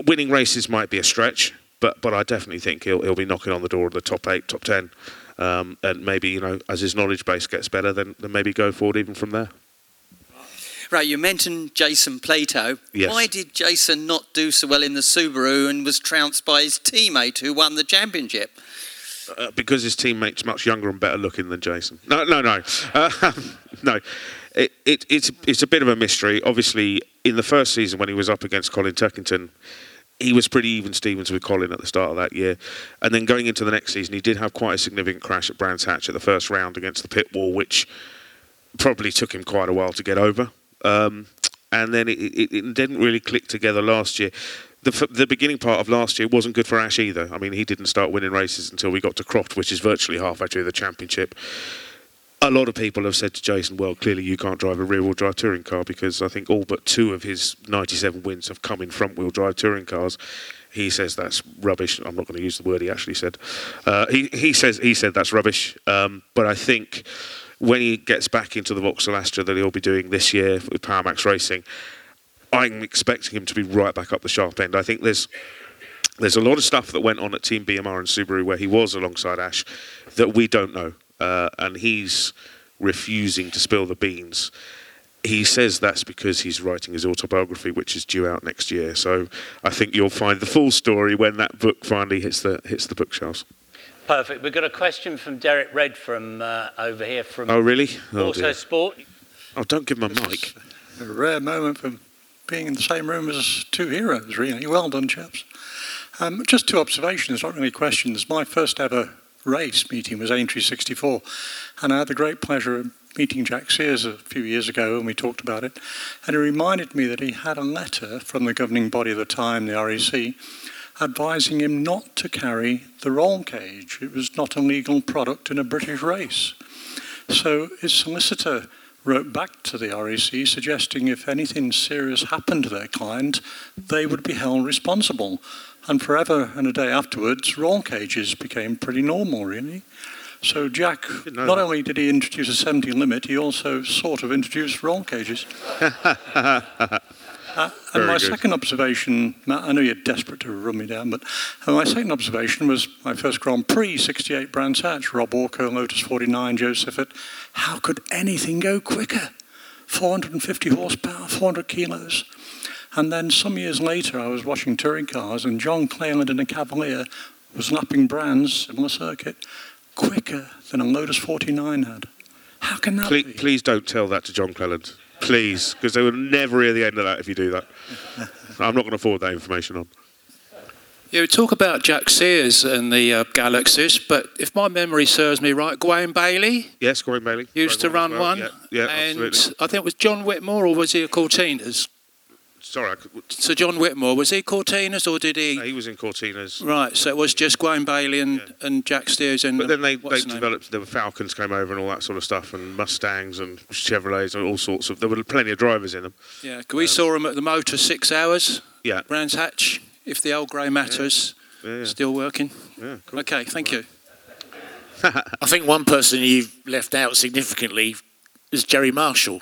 winning races might be a stretch, but but I definitely think he'll he'll be knocking on the door of the top eight, top ten, um, and maybe, you know, as his knowledge base gets better, then then maybe go forward even from there. Right, you mentioned Jason Plato. Yes. Why did Jason not do so well in the Subaru and was trounced by his teammate who won the championship? Uh, because his teammate's much younger and better looking than Jason. No, no, no. Uh, no, it, it, it's, it's a bit of a mystery. Obviously, in the first season when he was up against Colin Turkington, he was pretty even Stevens with Colin at the start of that year. And then going into the next season, he did have quite a significant crash at Brands Hatch at the first round against the pit wall, which probably took him quite a while to get over. Um, and then it, it, it didn't really click together last year. The, the beginning part of last year wasn't good for Ash either. I mean, he didn't start winning races until we got to Croft, which is virtually halfway through the championship. A lot of people have said to Jason, well, clearly you can't drive a rear-wheel drive touring car, because I think all but two of his ninety-seven wins have come in front-wheel drive touring cars. He says that's rubbish. I'm not going to use the word he actually said. Uh, he, he says he said that's rubbish. Um, but I think when he gets back into the Vauxhall Astra that he'll be doing this year with Power Max Racing, I'm expecting him to be right back up the sharp end. I think there's there's a lot of stuff that went on at Team B M R and Subaru where he was alongside Ash that we don't know, uh, and he's refusing to spill the beans. He says that's because he's writing his autobiography, which is due out next year. So I think you'll find the full story when that book finally hits the hits the bookshelves. Perfect. We've got a question from Derek Red from uh, over here from oh, really? oh, Autosport. Dear. Oh, don't give him a mic. A rare moment from being in the same room as two heroes, really. Well done, chaps. Um, just two observations, not really questions. My first ever race meeting was Aintree sixty-four, and I had the great pleasure of meeting Jack Sears a few years ago, and we talked about it. And he reminded me that he had a letter from the governing body at the time, the R E C, advising him not to carry the roll cage. It was not a legal product in a British race. So his solicitor wrote back to the R E C suggesting if anything serious happened to their client, they would be held responsible. And forever and a day afterwards, roll cages became pretty normal, really. So Jack, not only did he introduce a seventy limit, he also sort of introduced roll cages. Uh, and Very my good. second observation, Matt, I know you're desperate to run me down, but uh, my second observation was my first Grand Prix, sixty-eight Brands Hatch, Rob Walker, Lotus forty-nine, Joe Siffert. How could anything go quicker? four hundred fifty horsepower, four hundred kilos. And then some years later, I was watching touring cars, and John Cleland in a Cavalier was lapping Brands, similar circuit, quicker than a Lotus forty-nine had. How can that please, be? Please don't tell that to John Cleland. Please, because they will never hear the end of that if you do that. I'm not going to forward that information on. You talk about Jack Sears and the uh, Galaxies, but if my memory serves me right, Graeme Bailey? Yes, Graeme Bailey. Used Graeme to run well. one. Yeah, yeah, and absolutely. I think it was John Whitmore, or was he a Cortinas? Sorry. I could... So John Whitmore, was he Cortinas or did he? No, he was in Cortinas. Right, so it was just Graeme Bailey and, yeah. and Jack Steers. And but then they, they developed, there were Falcons came over and all that sort of stuff, and Mustangs and Chevrolets and all sorts of, there were plenty of drivers in them. Yeah, we um, saw him at the motor six hours. Yeah. Brands Hatch, if the old grey matters, yeah. Yeah, yeah. still working. Yeah, cool. Okay, thank right. you. I think one person you've left out significantly is Jerry Marshall.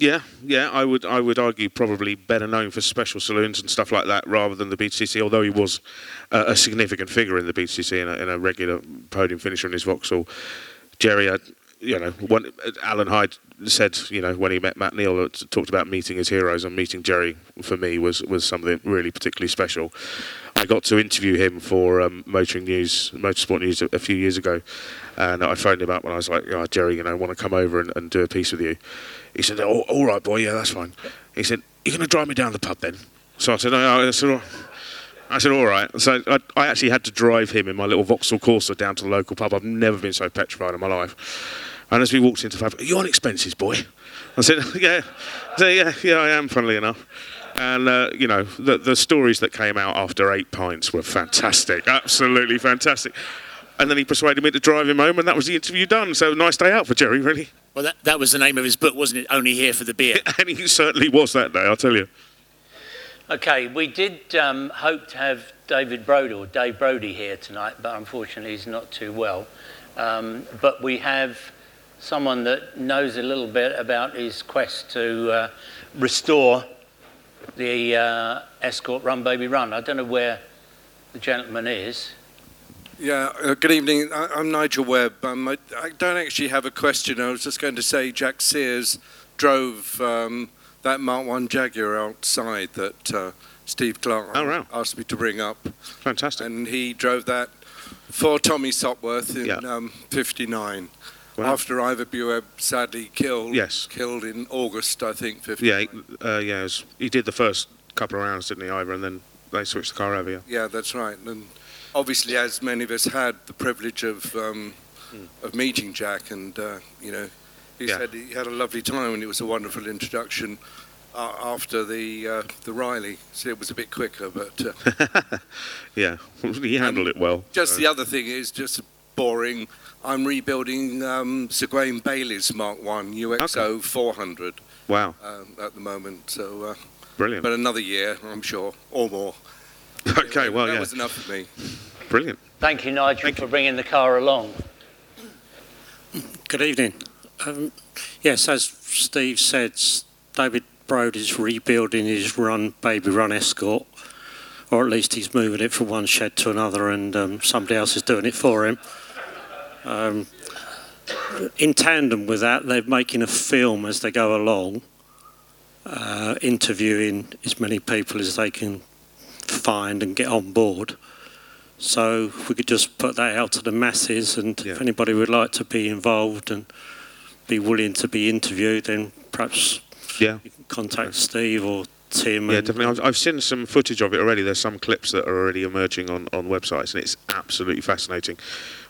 Yeah, yeah, I would I would argue probably better known for special saloons and stuff like that rather than the B T C C, although he was uh, a significant figure in the B T C C and a, and a regular podium finisher in his Vauxhall. Jerry had, you know, one, Alan Hyde said, you know, when he met Matt Neal, talked about meeting his heroes, and meeting Jerry, for me, was, was something really particularly special. I got to interview him for um, Motoring News, Motorsport News, a, a few years ago, and I phoned him up when I was like, oh, Jerry, you know, want to come over and, and do a piece with you? He said, oh, all right, boy, yeah, that's fine. He said, you're going to drive me down to the pub then? So I said, no, I said, I said, all right. So I, I actually had to drive him in my little Vauxhall Corsa down to the local pub. I've never been so petrified in my life. And as we walked into the pub, are you on expenses, boy? I said, yeah. I said, yeah, yeah, I am, funnily enough. And, uh, you know, the, the stories that came out after eight pints were fantastic. Absolutely fantastic. And then he persuaded me to drive him home, and that was the interview done. So nice day out for Jerry, really. Well, that, that was the name of his book, wasn't it? Only Here for the Beer. And he certainly was that day, I'll tell you. OK, we did um, hope to have David Brody or Dave Brody here tonight, but unfortunately he's not too well. Um, but we have someone that knows a little bit about his quest to uh, restore the uh, Escort Run Baby Run. I don't know where the gentleman is. Yeah, uh, good evening. I, I'm Nigel Webb. Um, I, I don't actually have a question. I was just going to say Jack Sears drove um, that Mark one Jaguar outside that uh, Steve Clark oh, wow. asked me to bring up. Fantastic. And he drove that for Tommy Sopworth in yeah. um, fifty-nine. Wow. After Ivor Bueb sadly killed. Yes. Killed in August, I think, fifty-nine. Yeah, uh, yeah was, he did the first couple of rounds, didn't he, Ivor, and then they switched the car over, yeah. Yeah, that's right. And obviously, as many of us had the privilege of um, mm. of meeting Jack, and uh, you know, he yeah. said he had a lovely time, and it was a wonderful introduction. Uh, after the uh, the Riley, so it was a bit quicker, but uh, yeah, he handled it well. Just so. The other thing is just boring. I'm rebuilding um, Sir Graham Bailey's Mark one U X O okay. four hundred. Wow. Um, at the moment, so uh, brilliant. But another year, I'm sure, or more. Okay, well, that yeah. That was enough for me. Brilliant. Thank you, Nigel, Thank for you. bringing the car along. Good evening. Um, yes, as Steve said, David Brody's rebuilding his run, Baby Run Escort, or at least he's moving it from one shed to another, and um, somebody else is doing it for him. Um, in tandem with that, they're making a film as they go along, uh, interviewing as many people as they can find and get on board, so if we could just put that out to the masses, and yeah. if anybody would like to be involved and be willing to be interviewed, then perhaps yeah. you can contact yeah. Steve or Tim. Yeah, definitely. I've seen some footage of it already. There's some clips that are already emerging on, on websites, and it's absolutely fascinating.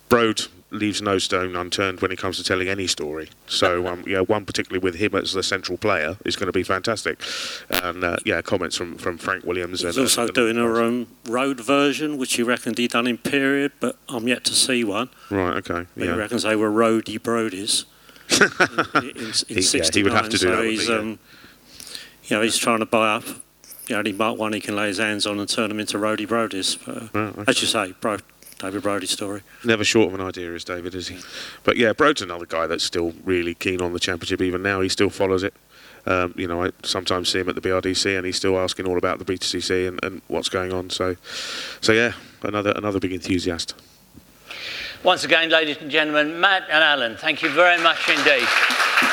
Brode leaves no stone unturned when it comes to telling any story. So, um, yeah, one particularly with him as the central player is going to be fantastic. And, uh, yeah, comments from, from Frank Williams. He's and, also and doing a um, road version, which he reckoned he'd done in period, but I'm yet to see one. Right, OK. Yeah. He reckons they were roady Brodies in, in, in he, sixty-nine. Yeah, he would have to do so that. He's, yeah. um, you know, he's trying to buy up. The only Mark one he can lay his hands on and turn them into roady Brodies. But, uh, right, okay. As you say, Brode. David Brody's story. Never short of an idea is David, is he? But yeah, Brode's another guy that's still really keen on the championship. Even now, he still follows it. Um, you know, I sometimes see him at the B R D C, and he's still asking all about the B T C C and, and what's going on. So, so yeah, another another big enthusiast. Once again, ladies and gentlemen, Matt and Alan, thank you very much indeed.